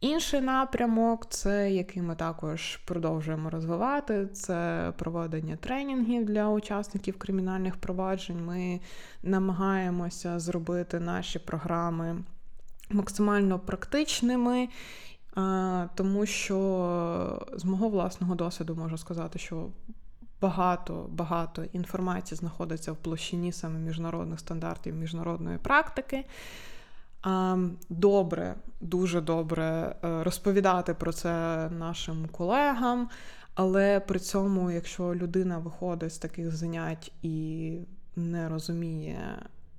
Інший напрямок, це який ми також продовжуємо розвивати, це проведення тренінгів для учасників кримінальних проваджень. Ми намагаємося зробити наші програми максимально практичними, тому що з мого власного досвіду можу сказати, що багато-багато інформації знаходиться в площині саме міжнародних стандартів, міжнародної практики. Добре, дуже добре розповідати про це нашим колегам, але при цьому, якщо людина виходить з таких занять і не розуміє,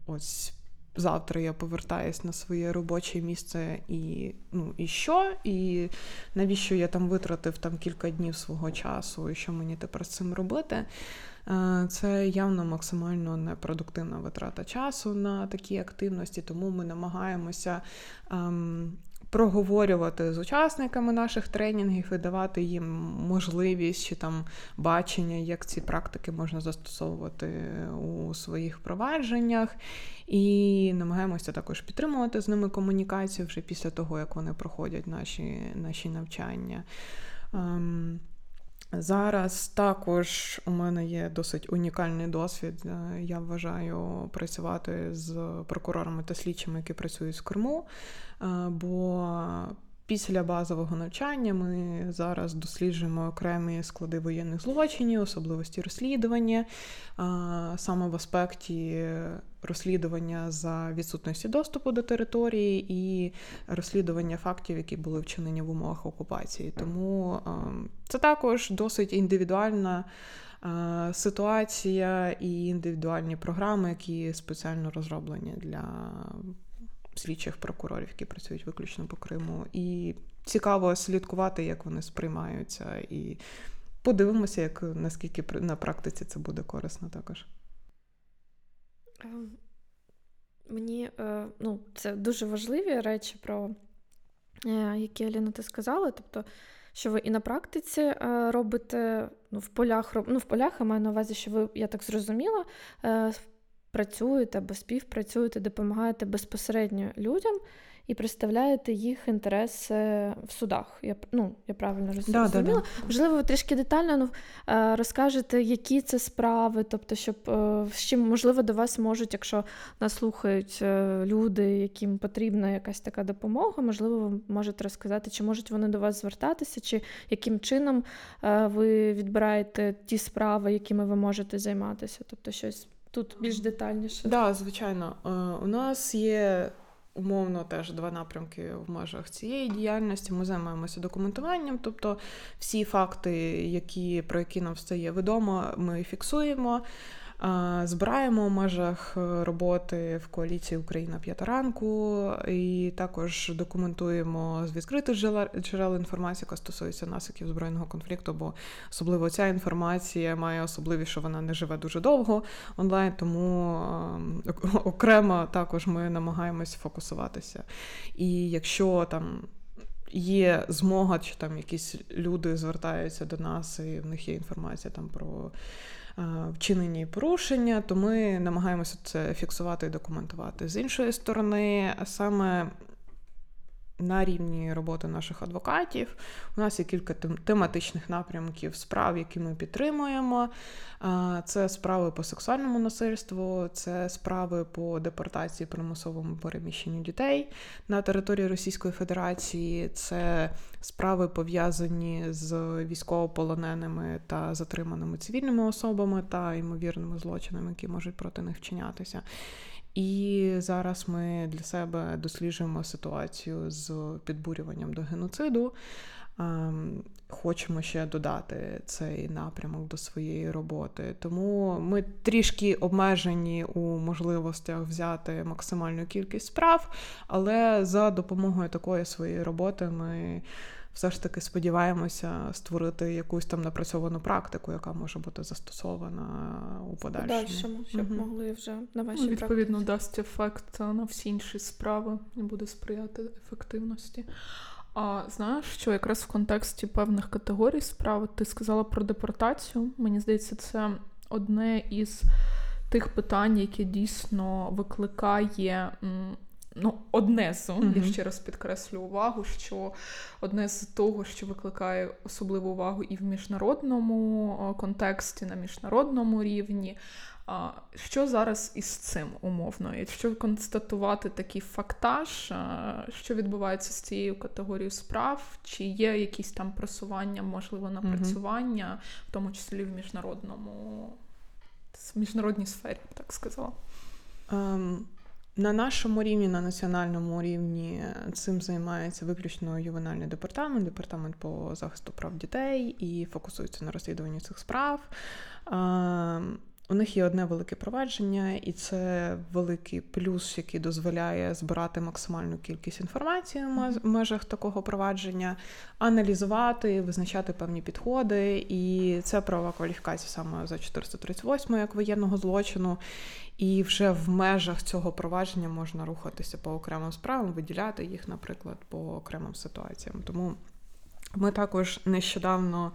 ось завтра я повертаюсь на своє робоче місце, і, ну, і що? І навіщо я там витратив там кілька днів свого часу, і що мені тепер з цим робити? Це явно максимально непродуктивна витрата часу на такі активності, тому ми намагаємося ем, проговорювати з учасниками наших тренінгів і давати їм можливість чи там бачення, як ці практики можна застосовувати у своїх провадженнях. І намагаємося також підтримувати з ними комунікацію вже після того, як вони проходять наші, наші навчання. Ем, Зараз також у мене є досить унікальний досвід. Я вважаю працювати з прокурорами та слідчими, які працюють в Криму, бо після базового навчання ми зараз досліджуємо окремі склади воєнних злочинів, особливості розслідування, саме в аспекті розслідування за відсутності доступу до території і розслідування фактів, які були вчинені в умовах окупації. Тому це також досить індивідуальна ситуація і індивідуальні програми, які спеціально розроблені для слідчих прокурорів, які працюють виключно по Криму. І цікаво слідкувати, як вони сприймаються. І подивимося, як, наскільки на практиці це буде корисно також. Мені, ну, це дуже важливі речі, про які, Аліна, ти сказала, тобто, що ви і на практиці робите, ну, в полях, ну, в полях, я маю на увазі, що ви, я так зрозуміла, працюєте або співпрацюєте, допомагаєте безпосередньо людям і представляєте їх інтереси в судах. Я, ну, я правильно розуміла? Да, да, да. Можливо, ви трішки детально, ну, розкажете, які це справи, тобто, щоб, з чим, можливо, до вас можуть, якщо нас слухають люди, яким потрібна якась така допомога, можливо, ви можете розказати, чи можуть вони до вас звертатися, чи яким чином ви відбираєте ті справи, якими ви можете займатися, тобто, щось тут більш детальніше. Так, да, звичайно. У нас є умовно теж два напрямки в межах цієї діяльності. Ми займаємося документуванням, тобто всі факти, які, про які нам стає відомо, ми фіксуємо, збираємо в межах роботи в коаліції «Україна п'ята ранку» і також документуємо з відкритих джерел інформації, яка стосується наслідків збройного конфлікту, бо особливо ця інформація має особливість, що вона не живе дуже довго онлайн, тому окремо також ми намагаємось фокусуватися. І якщо там є змога, чи там якісь люди звертаються до нас і в них є інформація там про вчинені порушення, то ми намагаємося це фіксувати і документувати. З іншої сторони, саме на рівні роботи наших адвокатів, у нас є кілька тематичних напрямків справ, які ми підтримуємо. Це справи по сексуальному насильству, це справи по депортації, примусовому переміщенню дітей на території Російської Федерації, це справи, пов'язані з військовополоненими та затриманими цивільними особами та ймовірними злочинами, які можуть проти них вчинятися. І зараз ми для себе досліджуємо ситуацію з підбурюванням до геноциду. Хочемо ще додати цей напрямок до своєї роботи. Тому ми трішки обмежені у можливостях взяти максимальну кількість справ, але за допомогою такої своєї роботи ми все ж таки сподіваємося створити якусь там напрацьовану практику, яка може бути застосована у подальшому. Подальшому, щоб угу. могли вже на вашій ну, відповідно, практиці. Дасть ефект на всі інші справи і буде сприяти ефективності. А знаєш, що якраз в контексті певних категорій справ ти сказала про депортацію. Мені здається, це одне із тих питань, яке дійсно викликає... Ну, одне з, mm-hmm. я ще раз підкреслю увагу, що одне з того, що викликає особливу увагу і в міжнародному контексті, на міжнародному рівні. Що зараз із цим умовно? Якщо констатувати такий фактаж, що відбувається з цією категорією справ, чи є якісь там просування, можливо, напрацювання, mm-hmm. в тому числі в міжнародному, в міжнародній сфері, я б так сказала? Um... На нашому рівні, на національному рівні цим займається виключно ювенальний департамент, департамент по захисту прав дітей і фокусується на розслідуванні цих справ. У них є одне велике провадження, і це великий плюс, який дозволяє збирати максимальну кількість інформації в межах такого провадження, аналізувати, визначати певні підходи. І це правова кваліфікація саме за чотириста тридцять восьмою як воєнного злочину. І вже в межах цього провадження можна рухатися по окремим справам, виділяти їх, наприклад, по окремим ситуаціям. Тому ми також нещодавно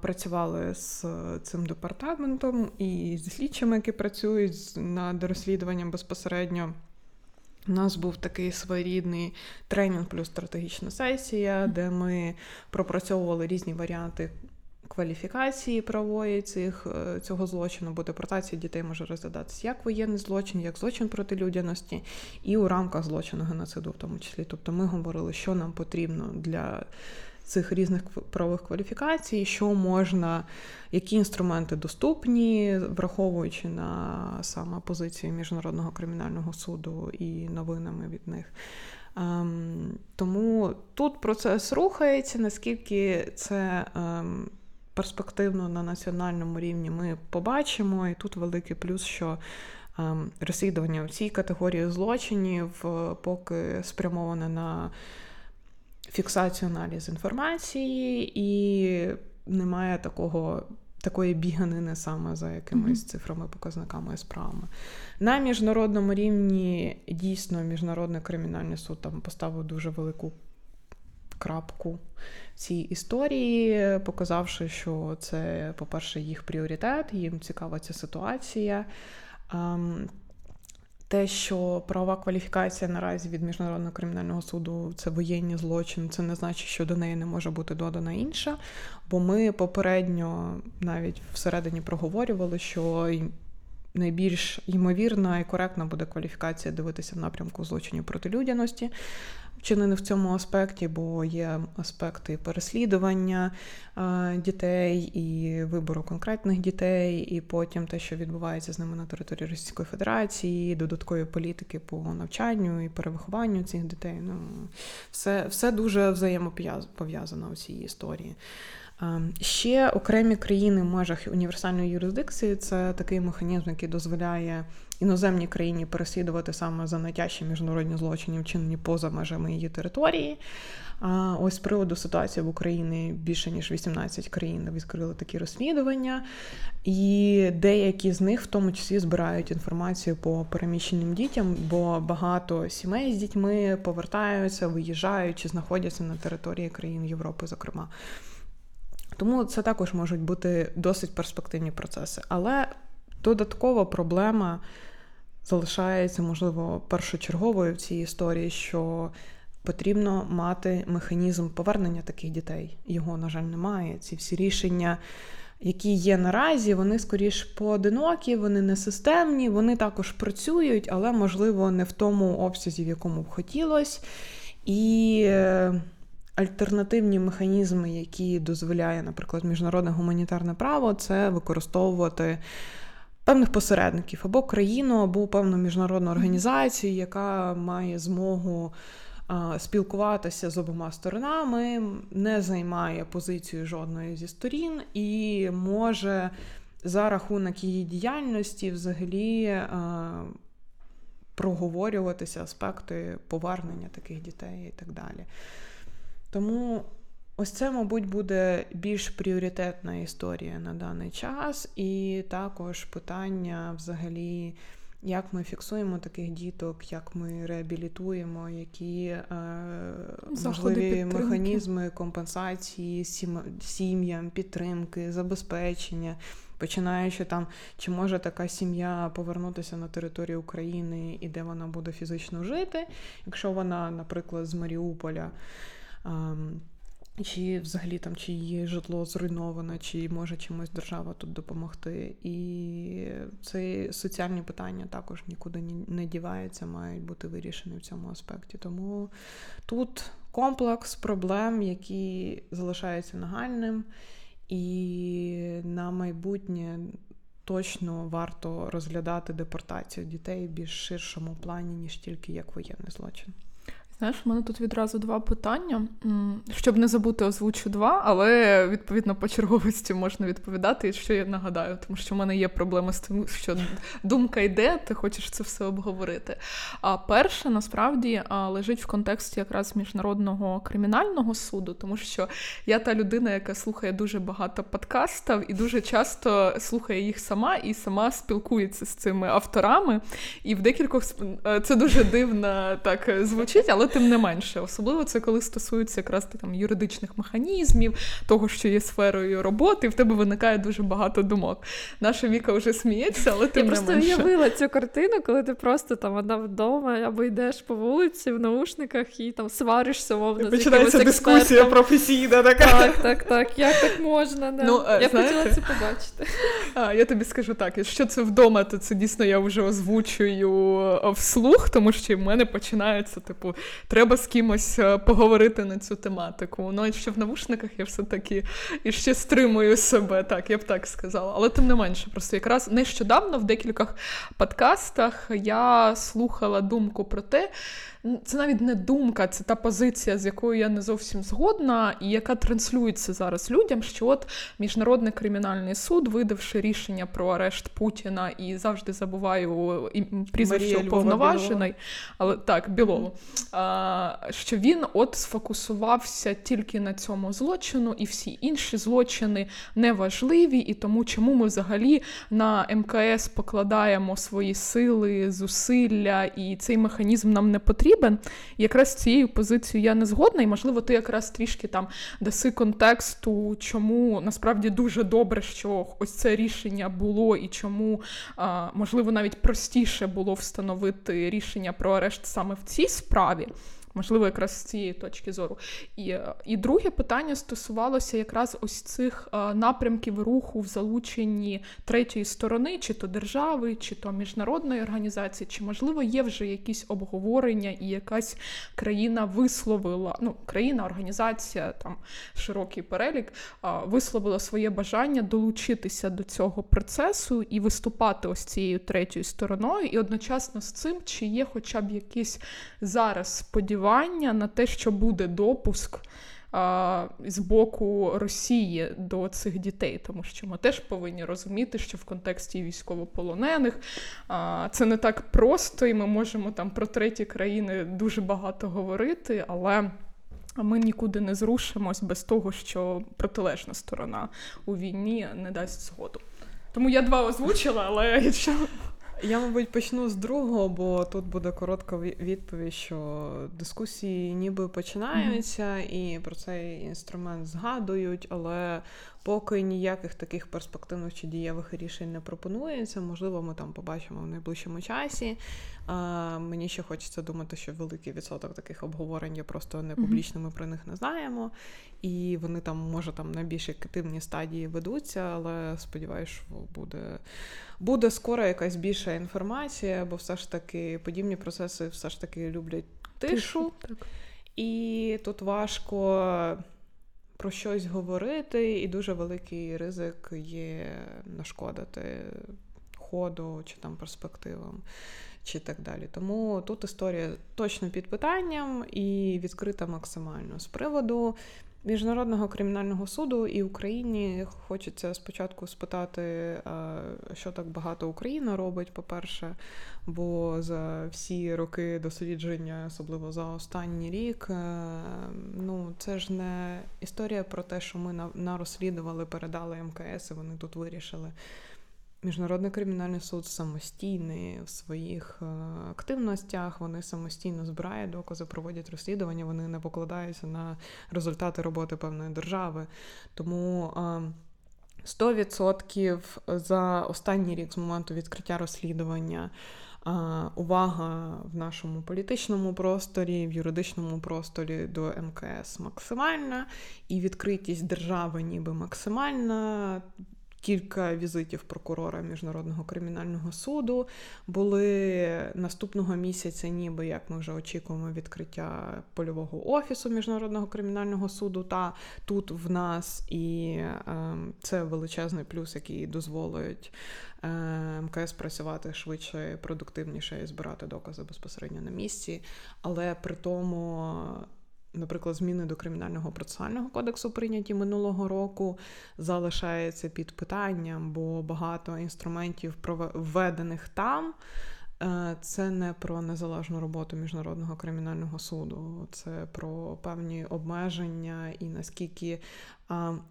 працювали з цим департаментом і зі слідчими, які працюють над розслідуванням безпосередньо. У нас був такий своєрідний тренінг плюс стратегічна сесія, де ми пропрацьовували різні варіанти кваліфікації правової цих, цього злочину, бо депортація дітей може розглядатися як воєнний злочин, як злочин проти людяності і у рамках злочину геноциду в тому числі. Тобто ми говорили, що нам потрібно для цих різних правових кваліфікацій, що можна, які інструменти доступні, враховуючи на саме позиції Міжнародного кримінального суду і новинами від них. Ем, тому тут процес рухається, наскільки це ем, перспективно на національному рівні ми побачимо, і тут великий плюс, що ем, розслідування в цій категорії злочинів поки спрямоване на фіксацію, аналіз інформації, і немає такого такої біганини саме за якимись mm-hmm. цифрами, показниками і справами. На міжнародному рівні дійсно Міжнародний кримінальний суд там поставив дуже велику крапку цій історії, показавши, що це, по-перше, їх пріоритет, їм цікава ця ситуація. Те, що правова кваліфікація наразі від Міжнародного кримінального суду – це воєнні злочини, це не значить, що до неї не може бути додана інша, бо ми попередньо навіть всередині проговорювали, що найбільш ймовірна і коректна буде кваліфікація дивитися в напрямку злочинів проти людяності. Вчинені в цьому аспекті, бо є аспекти переслідування дітей і вибору конкретних дітей, і потім те, що відбувається з ними на території Російської Федерації, додаткові політики по навчанню і перевихованню цих дітей. Ну, все, все дуже взаємопов'язано у цій історії. Ще окремі країни в межах універсальної юрисдикції – це такий механізм, який дозволяє іноземній країні переслідувати саме за найтяжчі міжнародні злочини, вчинені поза межами її території. Ось з приводу ситуації в Україні більше ніж вісімнадцять країн відкрили такі розслідування, і деякі з них в тому числі збирають інформацію по переміщеним дітям, бо багато сімей з дітьми повертаються, виїжджають чи знаходяться на території країн Європи, зокрема. Тому це також можуть бути досить перспективні процеси. Але додаткова проблема залишається, можливо, першочерговою в цій історії, що потрібно мати механізм повернення таких дітей. Його, на жаль, немає. Ці всі рішення, які є наразі, вони скоріш поодинокі, вони не системні, вони також працюють, але, можливо, не в тому обсязі, в якому б хотілося. І альтернативні механізми, які дозволяє, наприклад, міжнародне гуманітарне право, це використовувати певних посередників або країну, або певну міжнародну організацію, яка має змогу а, спілкуватися з обома сторонами, не займає позицію жодної зі сторін і може за рахунок її діяльності взагалі а, проговорюватися аспекти повернення таких дітей і так далі. Тому ось це, мабуть, буде більш пріоритетна історія на даний час. І також питання взагалі, як ми фіксуємо таких діток, як ми реабілітуємо, які е, можливі механізми компенсації сім'ям, підтримки, забезпечення. Починаючи там, чи може така сім'я повернутися на територію України і де вона буде фізично жити, якщо вона, наприклад, з Маріуполя, чи взагалі там, чи її житло зруйновано, чи може чимось держава тут допомогти. І ці соціальні питання також нікуди не діваються, мають бути вирішені в цьому аспекті. Тому тут комплекс проблем, які залишаються нагальним, і на майбутнє точно варто розглядати депортацію дітей в більш ширшому плані, ніж тільки як воєнний злочин. Знаєш, в мене тут відразу два питання. Щоб не забути, озвучу два, але, відповідно, по черговості можна відповідати, і що я нагадаю, тому що в мене є проблема з тим, що думка йде, ти хочеш це все обговорити. А перше, насправді, лежить в контексті якраз Міжнародного кримінального суду, тому що я та людина, яка слухає дуже багато подкастів і дуже часто слухає їх сама і сама спілкується з цими авторами. І в декількох... Це дуже дивно так звучить, але тим не менше. Особливо це, коли стосується якраз там юридичних механізмів, того, що є сферою роботи, в тебе виникає дуже багато думок. Наша Віка вже сміється, але тим не менше. Я просто уявила цю картину, коли ти просто там одна вдома, або йдеш по вулиці в наушниках і там сваришся, мовно, з якимось експертом. Починається дискусія професійна така. Так, так, так. Як так можна? Да. Ну, я знаєте, хотіла це побачити. А, я тобі скажу так, якщо це вдома, то це дійсно я вже озвучую вслух, тому що в мене починається, типу, треба з кимось поговорити на цю тематику. Ну, і ще в навушниках я все-таки і ще стримую себе, так, я б так сказала. Але тим не менше, просто якраз нещодавно в декількох подкастах я слухала думку про те, це навіть не думка, це та позиція, з якою я не зовсім згодна, і яка транслюється зараз людям, що от Міжнародний кримінальний суд, видавши рішення про арешт Путіна, і завжди забуваю прізвище уповноваженої, але так, Білову, mm-hmm. що він от сфокусувався тільки на цьому злочину, і всі інші злочини неважливі, і тому чому ми взагалі на ем ка ес покладаємо свої сили, зусилля, і цей механізм нам не потрібен. І якраз з цією позицією я не згодна, і, можливо, ти якраз трішки там даси контексту, чому насправді дуже добре, що ось це рішення було, і чому, можливо, навіть простіше було встановити рішення про арешт саме в цій справі, можливо, якраз з цієї точки зору. І, і друге питання стосувалося якраз ось цих напрямків руху в залученні третьої сторони, чи то держави, чи то міжнародної організації, чи, можливо, є вже якісь обговорення і якась країна висловила, ну, країна, організація, там широкий перелік, висловила своє бажання долучитися до цього процесу і виступати ось цією третьою стороною, і одночасно з цим, чи є хоча б якісь зараз сподівання на те, що буде допуск а, з боку Росії до цих дітей, тому що ми теж повинні розуміти, що в контексті військовополонених а, це не так просто, і ми можемо там про треті країни дуже багато говорити, але ми нікуди не зрушимось без того, що протилежна сторона у війні не дасть згоду. Тому я два озвучила, але якщо... Я, мабуть, почну з другого, бо тут буде коротка відповідь, що дискусії ніби починаються, і про цей інструмент згадують, але поки ніяких таких перспективних чи дієвих рішень не пропонується, можливо, ми там побачимо в найближчому часі. А, мені ще хочеться думати, що великий відсоток таких обговорень є просто непублічно, ми про них не знаємо, і вони там, може, там на більш активні стадії ведуться, але сподіваюся, що буде, буде скоро якась більша інформація, бо все ж таки подібні процеси все ж таки люблять тишу, так. І тут важко про щось говорити, і дуже великий ризик є нашкодити ходу чи там перспективам, чи так далі. Тому тут історія точно під питанням і відкрита максимально. З приводу Міжнародного кримінального суду і Україні хочеться спочатку спитати, що так багато Україна робить, по-перше, бо за всі роки дослідження, особливо за останній рік, ну, це ж не історія про те, що ми нарозслідували, передали ем ка ес, і вони тут вирішили. Міжнародний кримінальний суд самостійний в своїх активностях, вони самостійно збирають докази, проводять розслідування, вони не покладаються на результати роботи певної держави. Тому сто відсотків за останній рік з моменту відкриття розслідування увага в нашому політичному просторі, в юридичному просторі до ем ка ес максимальна, і відкритість держави ніби максимальна. Кілька візитів прокурора Міжнародного кримінального суду були наступного місяця, ніби, як ми вже очікуємо, відкриття польового офісу Міжнародного кримінального суду, та тут в нас, і е, це величезний плюс, який дозволить е, ем ка ес працювати швидше, продуктивніше і збирати докази безпосередньо на місці, але при тому... Наприклад, зміни до Кримінального процесуального кодексу, прийняті минулого року, залишаються під питанням, бо багато інструментів, введених там, це не про незалежну роботу Міжнародного кримінального суду, це про певні обмеження і наскільки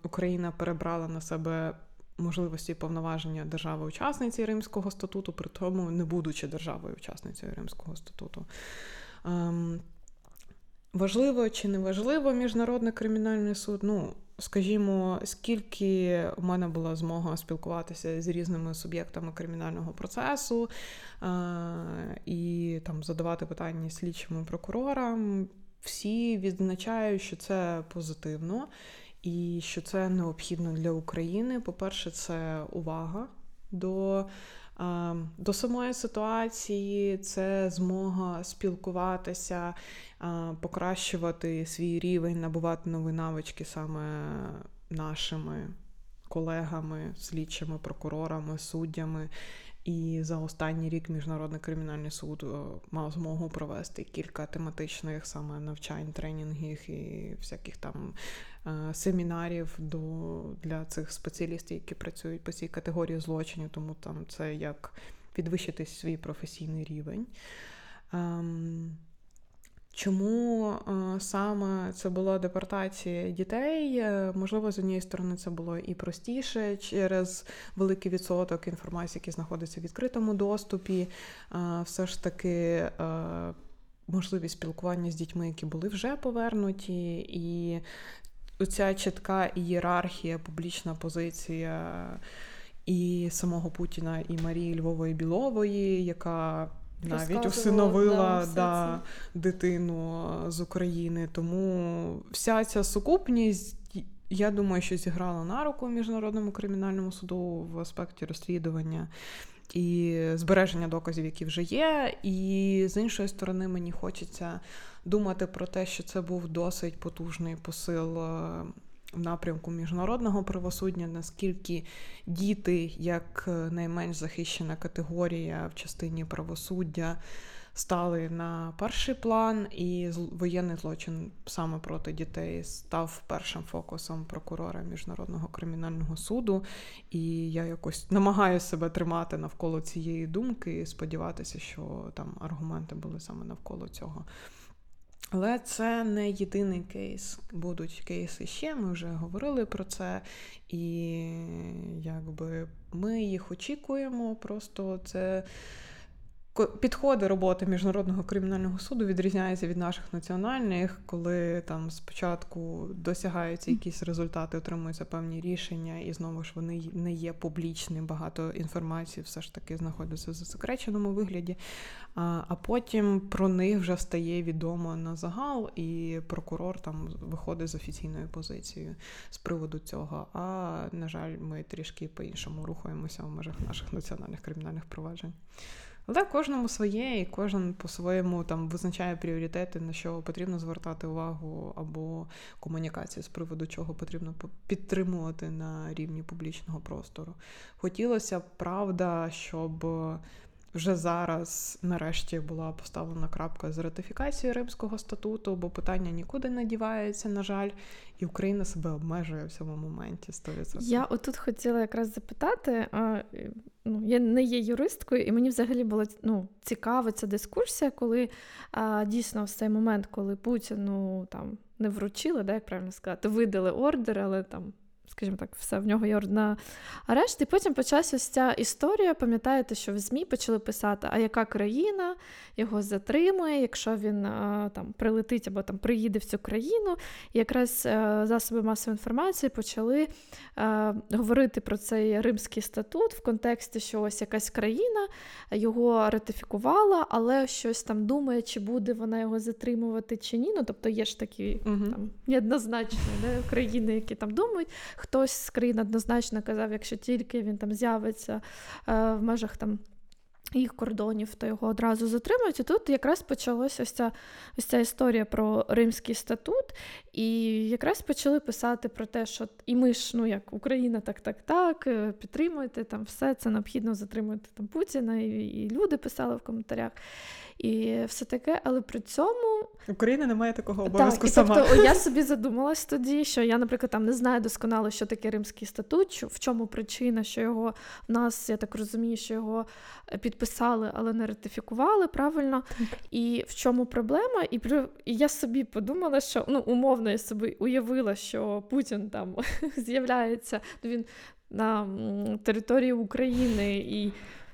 Україна перебрала на себе можливості повноваження держави-учасниці Римського статуту, при тому не будучи державою-учасницею Римського статуту. Важливо чи не важливо Міжнародний кримінальний суд? Ну, скажімо, скільки в мене була змога спілкуватися з різними суб'єктами кримінального процесу е- і там задавати питання слідчим і прокурорам, всі відзначають, що це позитивно і що це необхідно для України. По-перше, це увага до... До самої ситуації, це змога спілкуватися, покращувати свій рівень, набувати нові навички саме нашими колегами, слідчими, прокурорами, суддями. І за останній рік Міжнародний кримінальний суд мав змогу провести кілька тематичних саме навчань, тренінгів і всяких там семінарів до, для цих спеціалістів, які працюють по цій категорії злочинів, тому там це як підвищити свій професійний рівень. Чому саме це була депортація дітей? Можливо, з однієї сторони це було і простіше через великий відсоток інформації, які знаходиться в відкритому доступі. Все ж таки можливість спілкування з дітьми, які були вже повернуті, і оця чітка ієрархія, публічна позиція і самого Путіна, і Марії Львової-Білової, яка навіть усиновила да, да, дитину з України. Тому вся ця сукупність, я думаю, що зіграла на руку Міжнародному кримінальному суду в аспекті розслідування і збереження доказів, які вже є. І з іншої сторони, мені хочеться думати про те, що це був досить потужний посил в напрямку міжнародного правосуддя, наскільки діти, як найменш захищена категорія в частині правосуддя, стали на перший план, і воєнний злочин саме проти дітей став першим фокусом прокурора Міжнародного кримінального суду. І я якось намагаю себе тримати навколо цієї думки і сподіватися, що там аргументи були саме навколо цього. Але це не єдиний кейс. Будуть кейси ще, ми вже говорили про це, і якби ми їх очікуємо, просто це... Підходи роботи Міжнародного кримінального суду відрізняються від наших національних, коли там спочатку досягаються якісь результати, отримуються певні рішення, і знову ж вони не є публічні, багато інформації все ж таки знаходиться в засекреченому вигляді, а, а потім про них вже стає відомо на загал, і прокурор там виходить з офіційною позицією з приводу цього. А, на жаль, ми трішки по-іншому рухаємося в межах наших національних кримінальних проваджень. Але кожному своє, і кожен по-своєму там визначає пріоритети, на що потрібно звертати увагу, або комунікацію з приводу чого потрібно підтримувати на рівні публічного простору. Хотілося б, правда, щоб вже зараз нарешті була поставлена крапка з ратифікацією Римського статуту, бо питання нікуди не дівається, на жаль, і Україна себе обмежує в цьому моменті. сто відсотків. Я отут хотіла якраз запитати, а, ну, я не є юристкою, і мені взагалі була ну, цікава ця дискусія, коли а, дійсно в цей момент, коли Путіну там, не вручили, да, як правильно сказати, видали ордер, але там скажімо так, все, в нього є на арешт. І потім почалась ось ця історія, пам'ятаєте, що в ЗМІ почали писати, а яка країна його затримує, якщо він там прилетить або там приїде в цю країну. І якраз засоби масової інформації почали е, говорити про цей Римський статут в контексті, що ось якась країна його ратифікувала, але щось там думає, чи буде вона його затримувати, чи ні. Ну, тобто є ж такі угу. там, неоднозначні не, країни, які там думають. Хтось з країн однозначно казав, якщо тільки він там з'явиться е, в межах там їх кордонів, то його одразу затримують. І тут якраз почалася ось ця, ось ця історія про Римський статут. І якраз почали писати про те, що і ми ж, ну як Україна, так-так-так, підтримуйте там все, це необхідно затримувати там Путіна. І, і люди писали в коментарях. І все таке, але при цьому... Україна не має такого обов'язку так, і, сама. Тобто, я собі задумалась тоді, що я, наприклад, там не знаю досконало, що таке Римський статут, в чому причина, що його в нас, я так розумію, що його підписали, але не ратифікували, правильно, і в чому проблема. І, і я собі подумала, що, ну, умовно, я собі уявила, що Путін там з'являється, він на території України і...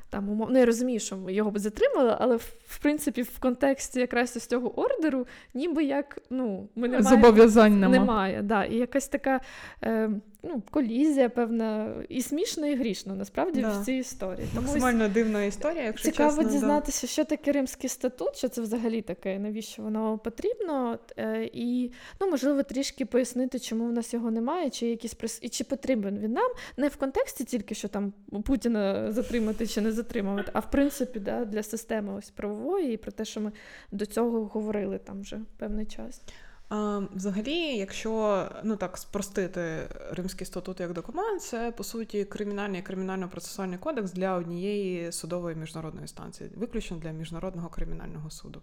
Там, умовно, я розумію, що його б затримали, але, в принципі, в контексті якраз із цього ордеру, ніби як, ну, ми не маємо... Зобов'язань немає. Немає, да. І якась така е, ну, колізія, певна, і смішно, і грішно, насправді, да. в цій історії. Тому максимально ось... дивна історія, якщо цікаво чесно. Цікаво дізнатися, да. що таке Римський статут, що це взагалі таке, навіщо воно потрібно, е, і, ну, можливо, трішки пояснити, чому в нас його немає, чи якісь прис... і чи потрібен він нам, не в контексті тільки, що там Путіна затримати чи не затримати, затримувати, а в принципі да, для системи ось правової і про те, що ми до цього говорили там вже певний час. А, взагалі, якщо ну так спростити Римський статут як документ, це по суті кримінальний і кримінально-процесуальний кодекс для однієї судової міжнародної інстанції, виключно для Міжнародного кримінального суду.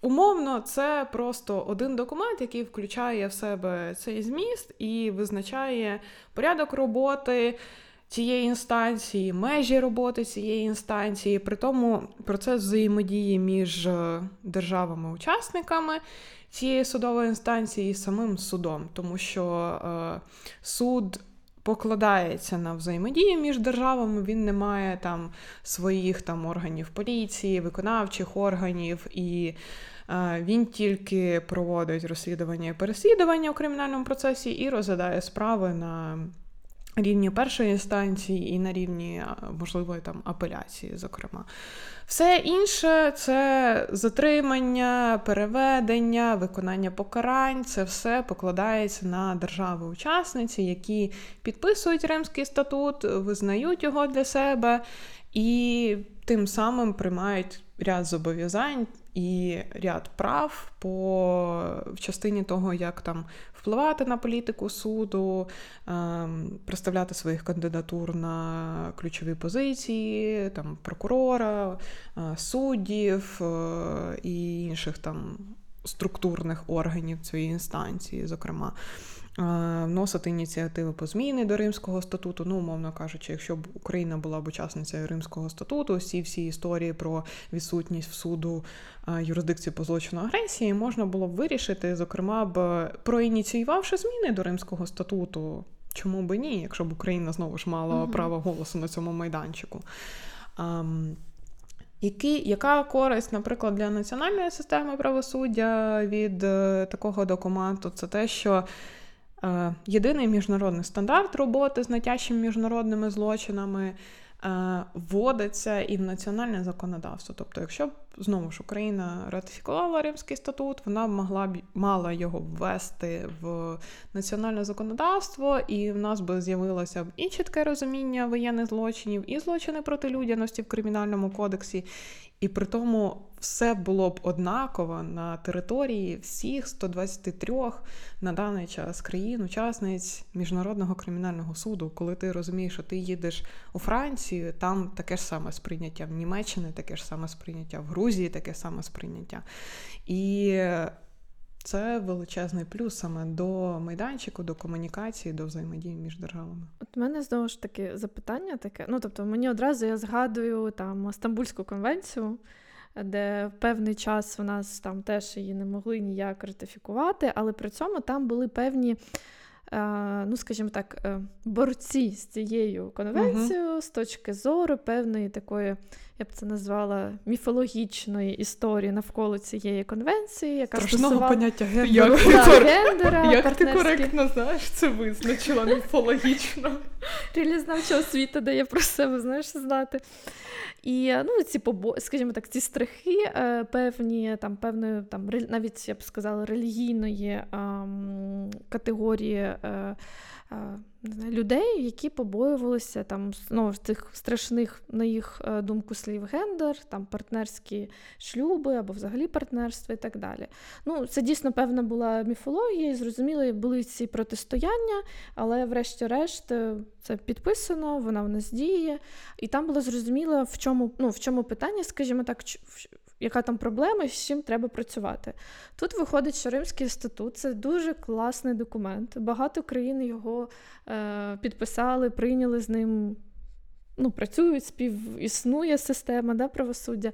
Умовно, це просто один документ, який включає в себе цей зміст і визначає порядок роботи, цієї інстанції, межі роботи цієї інстанції, при тому процес взаємодії між державами-учасниками цієї судової інстанції і самим судом, тому що е, суд покладається на взаємодію між державами, він не має там своїх там органів поліції, виконавчих органів, і е, він тільки проводить розслідування і переслідування у кримінальному процесі і розглядає справи на рівні першої інстанції і на рівні, можливо, там, апеляції, зокрема. Все інше – це затримання, переведення, виконання покарань. Це все покладається на держави-учасниці, які підписують Римський статут, визнають його для себе і тим самим приймають ряд зобов'язань і ряд прав по в частині того, як там впливати на політику суду, ем, представляти своїх кандидатур на ключові позиції, там прокурора, е, суддів е, і інших там структурних органів цієї інстанції, зокрема. Вносити ініціативи по зміни до Римського статуту. Ну, умовно кажучи, якщо б Україна була б учасницею Римського статуту, всі всі історії про відсутність в суду юрисдикції по злочину агресії можна було б вирішити, зокрема б проініціювавши зміни до Римського статуту. Чому б ні, якщо б Україна знову ж мала mm-hmm. право голосу на цьому майданчику. Ам... Які, яка користь, наприклад, для національної системи правосуддя від е, такого документу? Це те, що е, єдиний міжнародний стандарт роботи з найтяжчими міжнародними злочинами е, вводиться і в національне законодавство. Тобто, якщо б, знову ж, Україна ратифікувала Римський статут, вона б могла б, мала його ввести в національне законодавство, і в нас би з'явилося б і чітке розуміння воєнних злочинів, і злочини проти людяності в Кримінальному кодексі, і при тому все було б однаково на території всіх сто двадцять три на даний час країн-учасниць Міжнародного кримінального суду. Коли ти розумієш, що ти їдеш у Францію, там таке ж саме сприйняття, в Німеччині таке ж саме сприйняття, в Грузії таке саме сприйняття. І це величезний плюс саме до майданчику, до комунікації, до взаємодії між державами. От в мене, знову ж таки, запитання таке. Ну, тобто, мені одразу я згадую там Стамбульську конвенцію, де в певний час у нас там теж її не могли ніяк ратифікувати, але при цьому там були певні, ну, скажімо так, борці з цією конвенцією uh-huh. з точки зору певної такої, я б це назвала, міфологічної історії навколо цієї конвенції, яка страшного стосувала поняття гендеру. Як, да, гендера, як ти коректно, знаєш, це визначила міфологічно. Релізнавча освіта дає про себе, знаєш, знати. І, ну, ці, скажімо так, ці страхи певні, там, певної, там, навіть, я б сказала, релігійної ем, категорії е, е, людей, які побоювалися там, ну, цих страшних, на їх думку, слів гендер, там, партнерські шлюби або взагалі партнерство і так далі. Ну, це дійсно певна була міфологія, і, зрозуміло, були ці протистояння, але врешті-решт це підписано, вона в нас діє, і там було зрозуміло, в чому, ну, в чому питання, скажімо так, яка там проблема, з чим треба працювати. Тут виходить, що Римський статут – це дуже класний документ. Багато країн його е- підписали, прийняли з ним, ну, працюють, спів, існує система, да, правосуддя.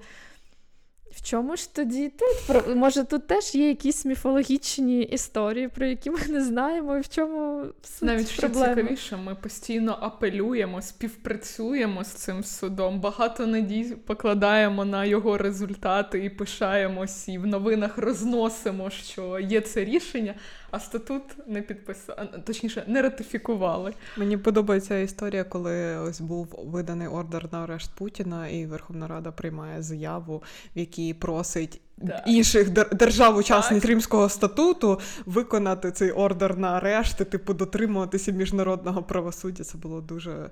В чому ж тоді тут? Може, тут теж є якісь міфологічні історії, про які ми не знаємо, і в чому суть проблеми? Навіть, що цікавіше, ми постійно апелюємо, співпрацюємо з цим судом, багато надій покладаємо на його результати і пишаємось, і в новинах розносимо, що є це рішення, а статут не підписали, точніше, не ратифікували. Мені подобається історія, коли ось був виданий ордер на арешт Путіна, і Верховна Рада приймає заяву, в якій просить да. інших держав-учасниць да. Римського статуту виконати цей ордер на арешт і, типу, дотримуватися міжнародного правосуддя. Це було дуже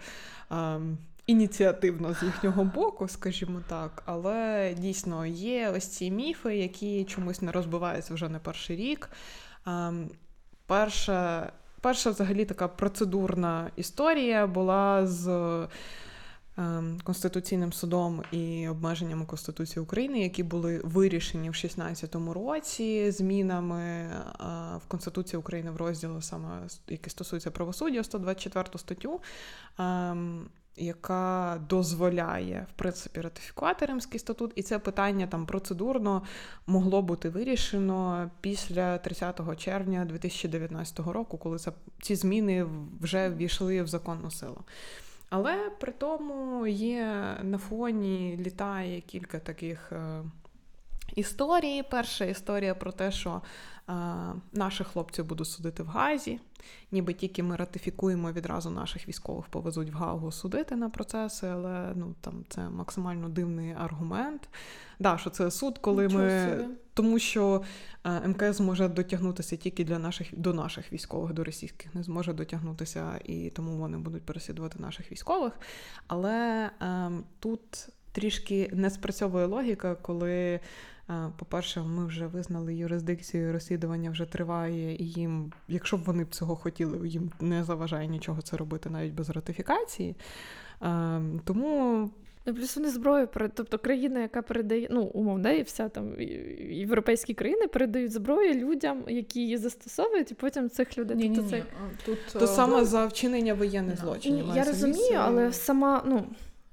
ем, ініціативно з їхнього боку, скажімо так. Але дійсно є ось ці міфи, які чомусь не розбиваються вже не перший рік. Um, перша, перша, взагалі, така процедурна історія була з Конституційним судом і обмеженнями Конституції України, які були вирішені в шістнадцятому році змінами в Конституції України в розділі, саме який стосується правосуддя, сто двадцять четверту статтю, яка дозволяє, в принципі, ратифікувати Римський статут, і це питання там процедурно могло бути вирішено після тридцятого червня дві тисячі дев'ятнадцятого року, коли це, ці зміни вже ввійшли в законну силу. Але при тому є на фоні, літає кілька таких е, історій. Перша історія про те, що е, наших хлопців будуть судити в Газі. Ніби тільки ми ратифікуємо, відразу наших військових повезуть в Гаагу судити на процеси, але ну, там, це максимально дивний аргумент. Да, що це суд, коли Нічого ми... Собі. Тому що е, ем ка ес може дотягнутися тільки для наших, до наших військових, до російських не зможе дотягнутися, і тому вони будуть переслідувати наших військових. Але е, тут трішки не спрацьовує логіка, коли, по-перше, ми вже визнали юрисдикцію, розслідування вже триває, і їм, якщо б вони б цього хотіли, їм не заважає нічого це робити навіть без ратифікації. Тому... Ну, плюс вони зброю, тобто країна, яка передає, ну, умовно, і вся там європейські країни передають зброю людям, які її застосовують, і потім цих людей... Ні-ні-ні, тобто, це... тут... То о... саме за вчинення воєнних злочинів. Я розумію, і... але сама, ну...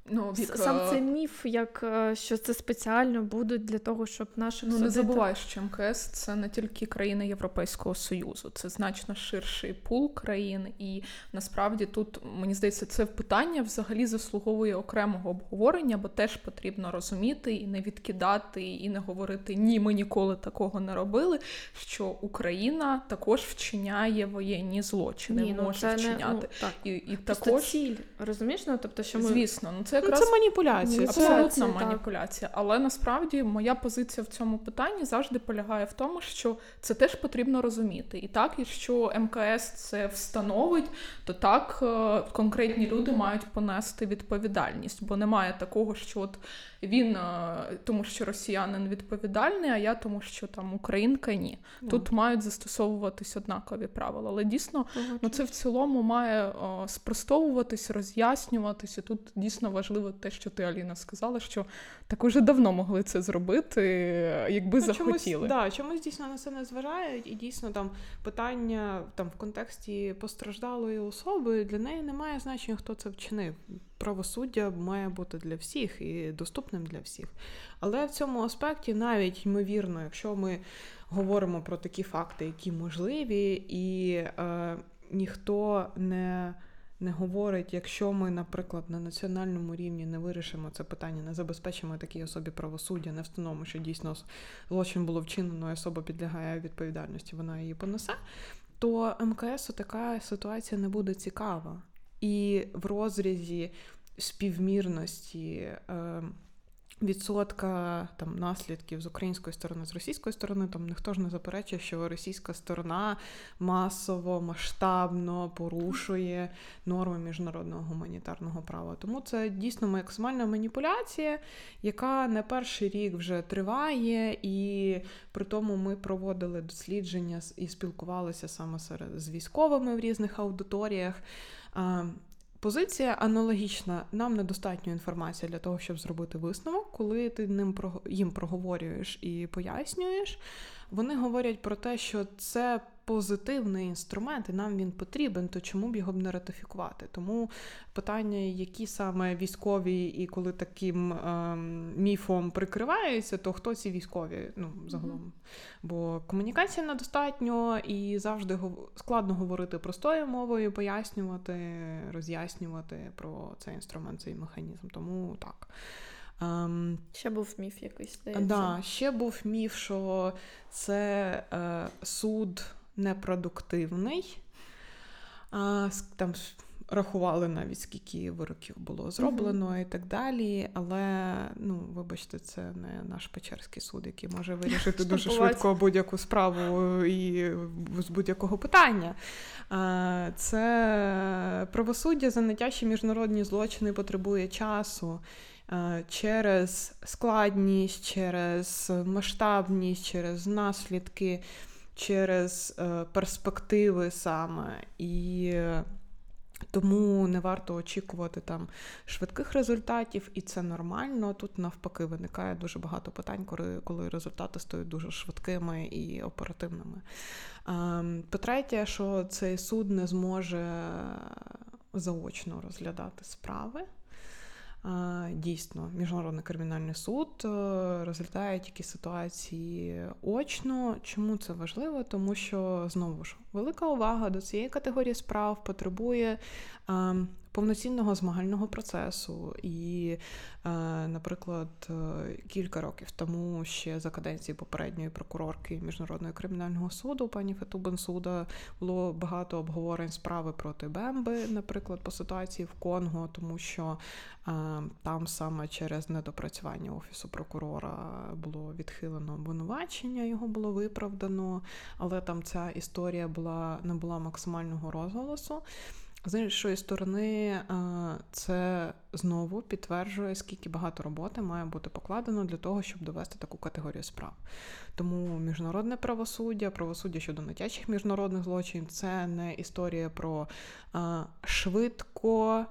Ну, вік... Сам цей міф, як, що це спеціально будуть для того, щоб наших... Ну, судити... не забувай, що ем ка ес – це не тільки країни Європейського Союзу, це значно ширший пул країн, і насправді тут, мені здається, це питання взагалі заслуговує окремого обговорення, бо теж потрібно розуміти і не відкидати, і не говорити «ні, ми ніколи такого не робили», що Україна також вчиняє воєнні злочини, ні, ну, може вчиняти. Не, ну, так. І, і також... ціль, розумієш? Ну, тобто, що ми... Звісно, ну, це Це, якраз... це маніпуляція. Абсолютна маніпуляція. Але насправді моя позиція в цьому питанні завжди полягає в тому, що це теж потрібно розуміти. І так, якщо ем ка ес це встановить, то так конкретні люди мають понести відповідальність. Бо немає такого, що от він, тому що росіянин відповідальний, а я тому, що там українка, ні. Тут yeah. мають застосовуватись однакові правила. Але дійсно, yeah. ну, це в цілому має о, спростовуватись, роз'яснюватися. Тут дійсно важливо те, що ти, Аліна, сказала, що так уже давно могли це зробити, якби ну, захотіли. Чомусь, да, чомусь дійсно на це не зважають, і дійсно там питання там в контексті постраждалої особи, для неї немає значення, хто це вчинив. Правосуддя має бути для всіх і доступним для всіх. Але в цьому аспекті навіть, ймовірно, якщо ми говоримо про такі факти, які можливі, і е, ніхто не... не говорить, якщо ми, наприклад, на національному рівні не вирішимо це питання, не забезпечимо такій особі правосуддя, не встановимо, що дійсно злочин було вчинено і особа підлягає відповідальності, вона її понесе, то ем ка есу така ситуація не буде цікава. І в розрізі співмірності е- відсотка там наслідків з української сторони, з російської сторони, там ніхто ж не заперечує, що російська сторона масово, масштабно порушує норми міжнародного гуманітарного права. Тому це дійсно максимальна маніпуляція, яка не перший рік вже триває, і при тому ми проводили дослідження і спілкувалися саме серед з військовими в різних аудиторіях. Позиція аналогічна. Нам недостатньо інформації для того, щоб зробити висновок. Коли ти ним їм проговорюєш і пояснюєш, вони говорять про те, що це позитивний інструмент, і нам він потрібен, то чому б його б не ратифікувати? Тому питання, які саме військові, і коли таким ем, міфом прикриваються, то хто ці військові, ну, загалом. Mm-hmm. Бо комунікації недостатньо, і завжди складно говорити простою мовою, пояснювати, роз'яснювати про цей інструмент, цей механізм. Тому так. Um, ще був міф якийсь, здається. Да, ще був міф, що це е, суд непродуктивний. А, там рахували навіть, скільки вироків було зроблено mm-hmm. і так далі. Але, ну, вибачте, це не наш Печерський суд, який може вирішити дуже швидко будь-яку справу і з будь-якого питання. А, це правосуддя за найтяжчі міжнародні злочини потребує часу. Через складність, через масштабність, через наслідки, через перспективи саме. І Тому не варто очікувати там швидких результатів, і це нормально. Тут навпаки виникає дуже багато питань, коли результати стають дуже швидкими і оперативними. По-третє, що цей суд не зможе заочно розглядати справи. Дійсно, Міжнародний кримінальний суд розглядає тільки ситуації очно. Чому це важливо? Тому що, знову ж, велика увага до цієї категорії справ потребує повноцінного змагального процесу. І, наприклад, кілька років тому ще за каденції попередньої прокурорки Міжнародного кримінального суду пані Фату Бенсуда було багато обговорень справи проти Бемби, наприклад, по ситуації в Конго, тому що там саме через недопрацювання Офісу прокурора було відхилено обвинувачення, його було виправдано, але там ця історія була, не була максимального розголосу. З іншої сторони, це знову підтверджує, скільки багато роботи має бути покладено для того, щоб довести таку категорію справ. Тому міжнародне правосуддя, правосуддя щодо найтяжчих міжнародних злочинів – це не історія про швидко,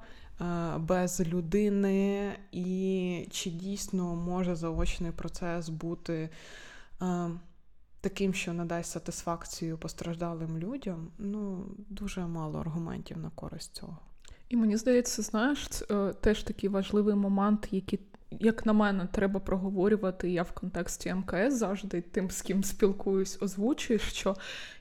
без людини, і чи дійсно може заочний процес бути таким, що надасть сатисфакцію постраждалим людям. Ну, дуже мало аргументів на користь цього. І мені здається, знаєш, теж такий важливий момент, який, як на мене, треба проговорювати. Я в контексті ем ка ес завжди тим, з ким спілкуюсь, озвучую, що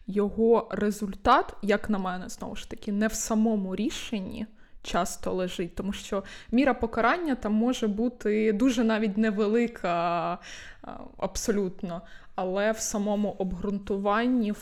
його результат, як на мене, знову ж таки, не в самому рішенні часто лежить, тому що міра покарання там може бути дуже навіть невелика абсолютно, але в самому обґрунтуванні,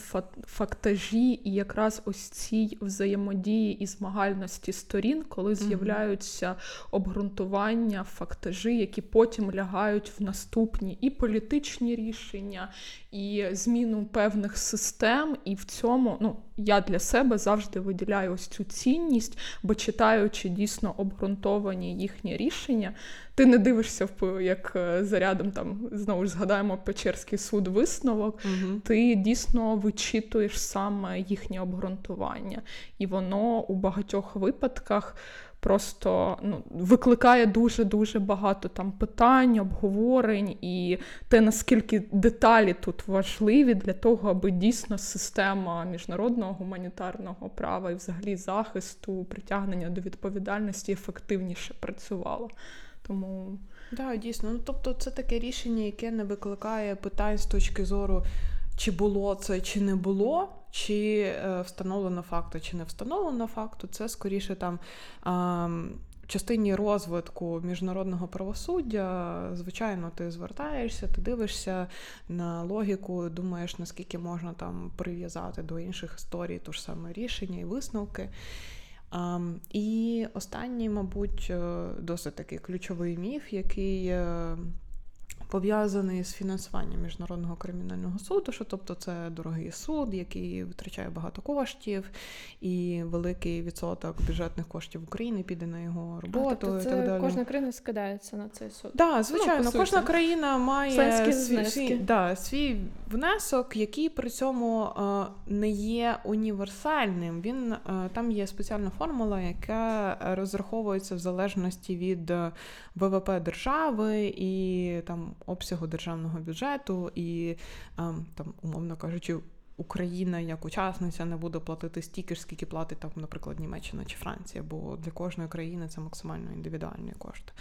фактажі і якраз ось цій взаємодії і змагальності сторін, коли з'являються обґрунтування, фактажі, які потім лягають в наступні і політичні рішення, і зміну певних систем, і в цьому, ну, я для себе завжди виділяю ось цю цінність, бо читаючи дійсно обґрунтовані їхні рішення, ти не дивишся, як зарядом, там, знову ж згадаємо Печерський суд висновок, угу. Ти дійсно вичитуєш саме їхнє обґрунтування. І воно у багатьох випадках просто ну, викликає дуже-дуже багато там питань, обговорень і те, наскільки деталі тут важливі для того, аби дійсно система міжнародного гуманітарного права і взагалі захисту, притягнення до відповідальності ефективніше працювала. Тому... Да, дійсно. Ну, тобто це таке рішення, яке не викликає питань з точки зору, чи було це, чи не було, чи е, встановлено факту, чи не встановлено факту. Це скоріше там е, в частині розвитку міжнародного правосуддя, звичайно, ти звертаєшся, ти дивишся на логіку, думаєш, наскільки можна там прив'язати до інших історій ту ж саме рішення і висновки. Um, і останній, мабуть, досить такий ключовий міф, який пов'язаний з фінансуванням Міжнародного кримінального суду, що тобто це дорогий суд, який витрачає багато коштів, і великий відсоток бюджетних коштів України піде на його роботу. А, тобто і так далі. Кожна країна скидається на цей суд? Так, да, звичайно, ну, кожна країна має свій, свій, да, свій внесок, який при цьому е, не є універсальним. Він, е, там є спеціальна формула, яка розраховується в залежності від ве ве пе держави і там обсягу державного бюджету, і там, умовно кажучи, Україна як учасниця не буде платити стільки ж, скільки платить там, наприклад, Німеччина чи Франція, бо для кожної країни це максимально індивідуальний кошт.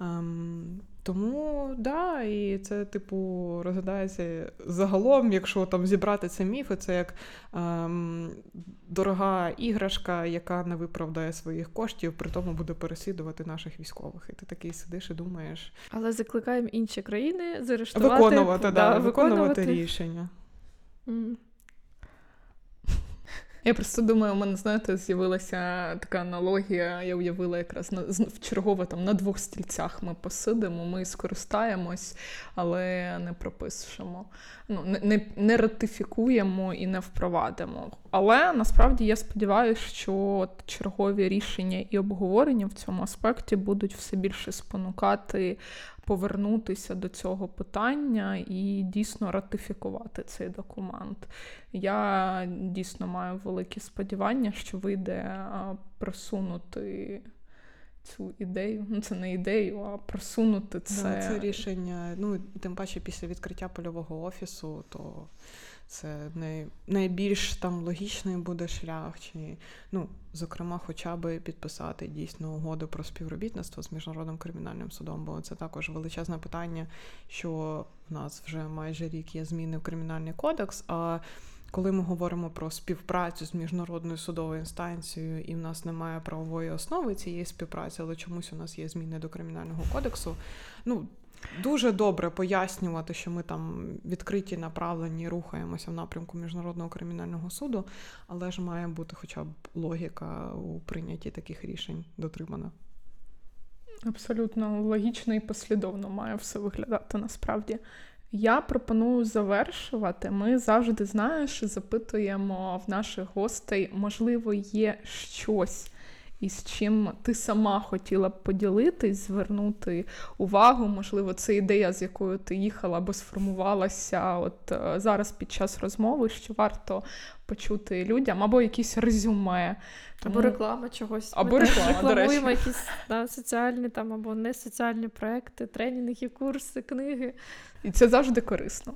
Um, тому, да, і це, типу, розглядається загалом, якщо там зібрати це міфи, це як um, дорога іграшка, яка не виправдає своїх коштів, при тому буде переслідувати наших військових. І ти такий сидиш і думаєш... Але закликаємо інші країни заарештувати... Виконувати, да, да, виконувати, виконувати рішення. Mm. Я просто думаю, у мене, знаєте, з'явилася така аналогія, я уявила якраз на, в чергове там на двох стільцях ми посидимо, ми скористаємось, але не пропишемо, ну, не, не, не ратифікуємо і не впровадимо. Але насправді я сподіваюся, що чергові рішення і обговорення в цьому аспекті будуть все більше спонукати повернутися до цього питання і дійсно ратифікувати цей документ. Я дійсно маю великі сподівання, що вийде просунути цю ідею, ну це не ідею, а просунути це. Да, це рішення, ну тим паче після відкриття польового офісу, то це най... найбільш там логічний буде шлях, чи, ну, зокрема, хоча б підписати дійсно угоду про співробітництво з Міжнародним кримінальним судом, бо це також величезне питання, що в нас вже майже рік є зміни в Кримінальний кодекс, а коли ми говоримо про співпрацю з міжнародною судовою інстанцією, і в нас немає правової основи цієї співпраці, але чомусь у нас є зміни до Кримінального кодексу, ну, дуже добре пояснювати, що ми там відкриті, направлені, рухаємося в напрямку Міжнародного кримінального суду, але ж має бути хоча б логіка у прийнятті таких рішень дотримана. Абсолютно логічно і послідовно має все виглядати насправді. Я пропоную завершувати. Ми завжди, знаєш, запитуємо в наших гостей, можливо, є щось, із чим ти сама хотіла б поділитись, звернути увагу. Можливо, це ідея, з якою ти їхала або сформувалася от зараз під час розмови, що варто почути людям, або якісь резюме. Тому... Або реклама чогось. Або Ми реклама, до речі. Рекламуємо якісь да, соціальні там, або не соціальні проекти, тренінги, курси, книги. І це завжди корисно.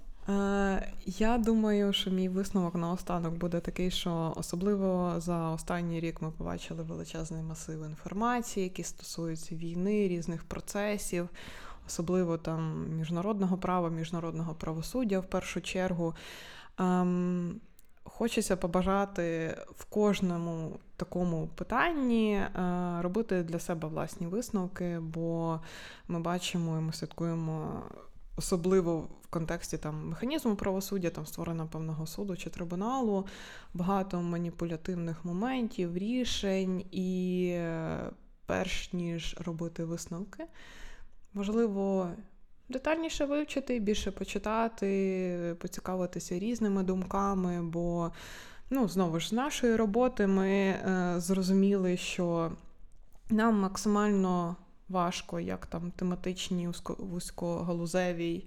Я думаю, що мій висновок наостанок буде такий, що особливо за останній рік ми побачили величезний масив інформації, які стосуються війни, різних процесів, особливо там міжнародного права, міжнародного правосуддя в першу чергу. Хочеться побажати в кожному такому питанні робити для себе власні висновки, бо ми бачимо і ми слідкуємо особливо в контексті там механізму правосуддя, там створення певного суду чи трибуналу, багато маніпулятивних моментів, рішень, і перш ніж робити висновки, можливо, детальніше вивчити, більше почитати, поцікавитися різними думками, бо, ну, знову ж, з нашої роботи ми е, зрозуміли, що нам максимально важко, як там тематичні вузькогалузеві е,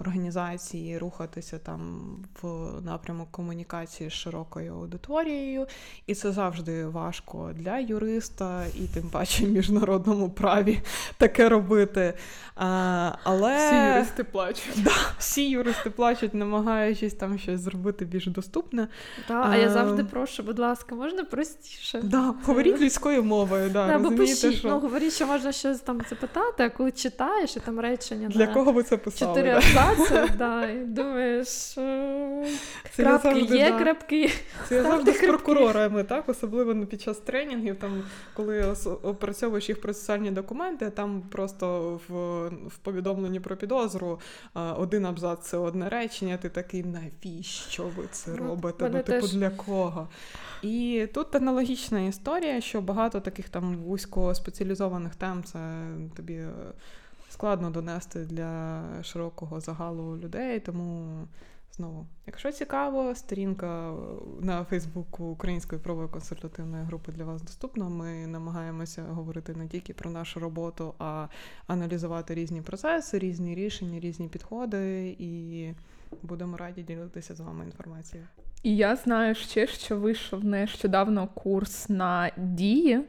організації рухатися там в напрямок комунікації з широкою аудиторією. І це завжди важко для юриста і тим паче в міжнародному праві таке робити. А, але... Всі юристи плачуть. Да, всі юристи плачуть, намагаючись там щось зробити більш доступне. Да, а, а я завжди прошу, будь ласка, можна простіше? Да, говоріть людською мовою. Да, да, розумієте, що... Ну, говоріть, що можна щось там запитати, а коли читаєш, і там речення... Для да, кого ви це писали? Чотири абзаци, да, і думаєш, це крапки завжди, є, да. крапки. Це завжди з прокурорами, так? Особливо під час тренінгів, там, коли опрацьовуєш їх процесуальні документи, там просто в, в повідомленні про підозру один абзац – це одне речення, ти такий, навіщо ви це робите? Ну, типу, для кого? І тут аналогічна історія, що багато таких там вузько спеціалізованих тем, це тобі складно донести для широкого загалу людей, тому... Знову, якщо цікаво, сторінка на Фейсбуку Української правової консультативної групи для вас доступна. Ми намагаємося говорити не тільки про нашу роботу, а аналізувати різні процеси, різні рішення, різні підходи, і будемо раді ділитися з вами інформацією. І я знаю ще, що вийшов нещодавно курс на дії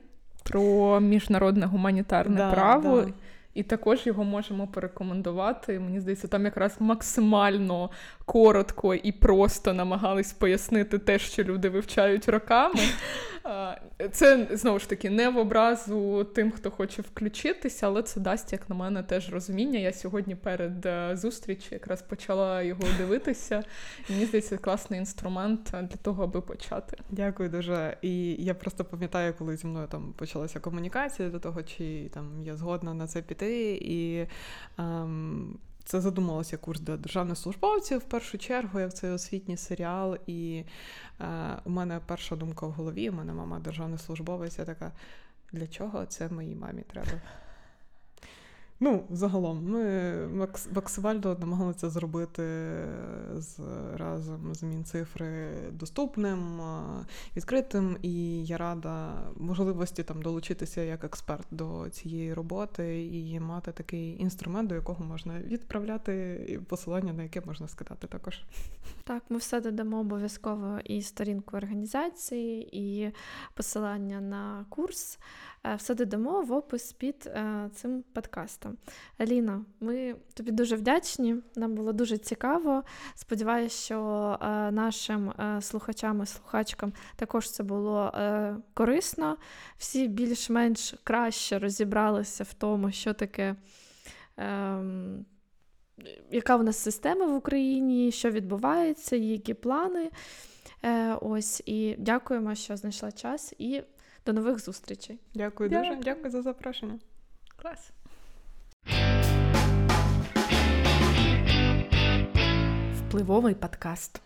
про міжнародне гуманітарне да, право. Да. І також його можемо порекомендувати. Мені здається, там якраз максимально коротко і просто намагались пояснити те, що люди вивчають роками. Це, знову ж таки, не в образу тим, хто хоче включитися, але це дасть, як на мене, теж розуміння. Я сьогодні перед зустрічю якраз почала його дивитися. І мені здається, класний інструмент для того, аби почати. Дякую дуже. І я просто пам'ятаю, коли зі мною там почалася комунікація до того, чи там я згодна на це піти. І ем, це задумалося курс для державних службовців в першу чергу, як цей освітній серіал. І е, у мене перша думка в голові, у мене мама державний службовець, я така, для чого це моїй мамі треба? Ну, загалом, ми максимально намагалися зробити з, разом з Мінцифри доступним, відкритим, і я рада можливості там долучитися як експерт до цієї роботи і мати такий інструмент, до якого можна відправляти, і посилання на яке можна скидати також. Так, ми все додамо обов'язково і сторінку організації, і посилання на курс. Все додамо в опис під цим подкастом. Аліна, ми тобі дуже вдячні, нам було дуже цікаво. Сподіваюся, що нашим слухачам і слухачкам також це було корисно. Всі більш-менш краще розібралися в тому, що таке, яка в нас система в Україні, що відбувається, які плани. Ось, і дякуємо, що знайшла час, і до нових зустрічей. Дякую, дякую дуже. Дякую за запрошення. Клас. Впливовий подкаст.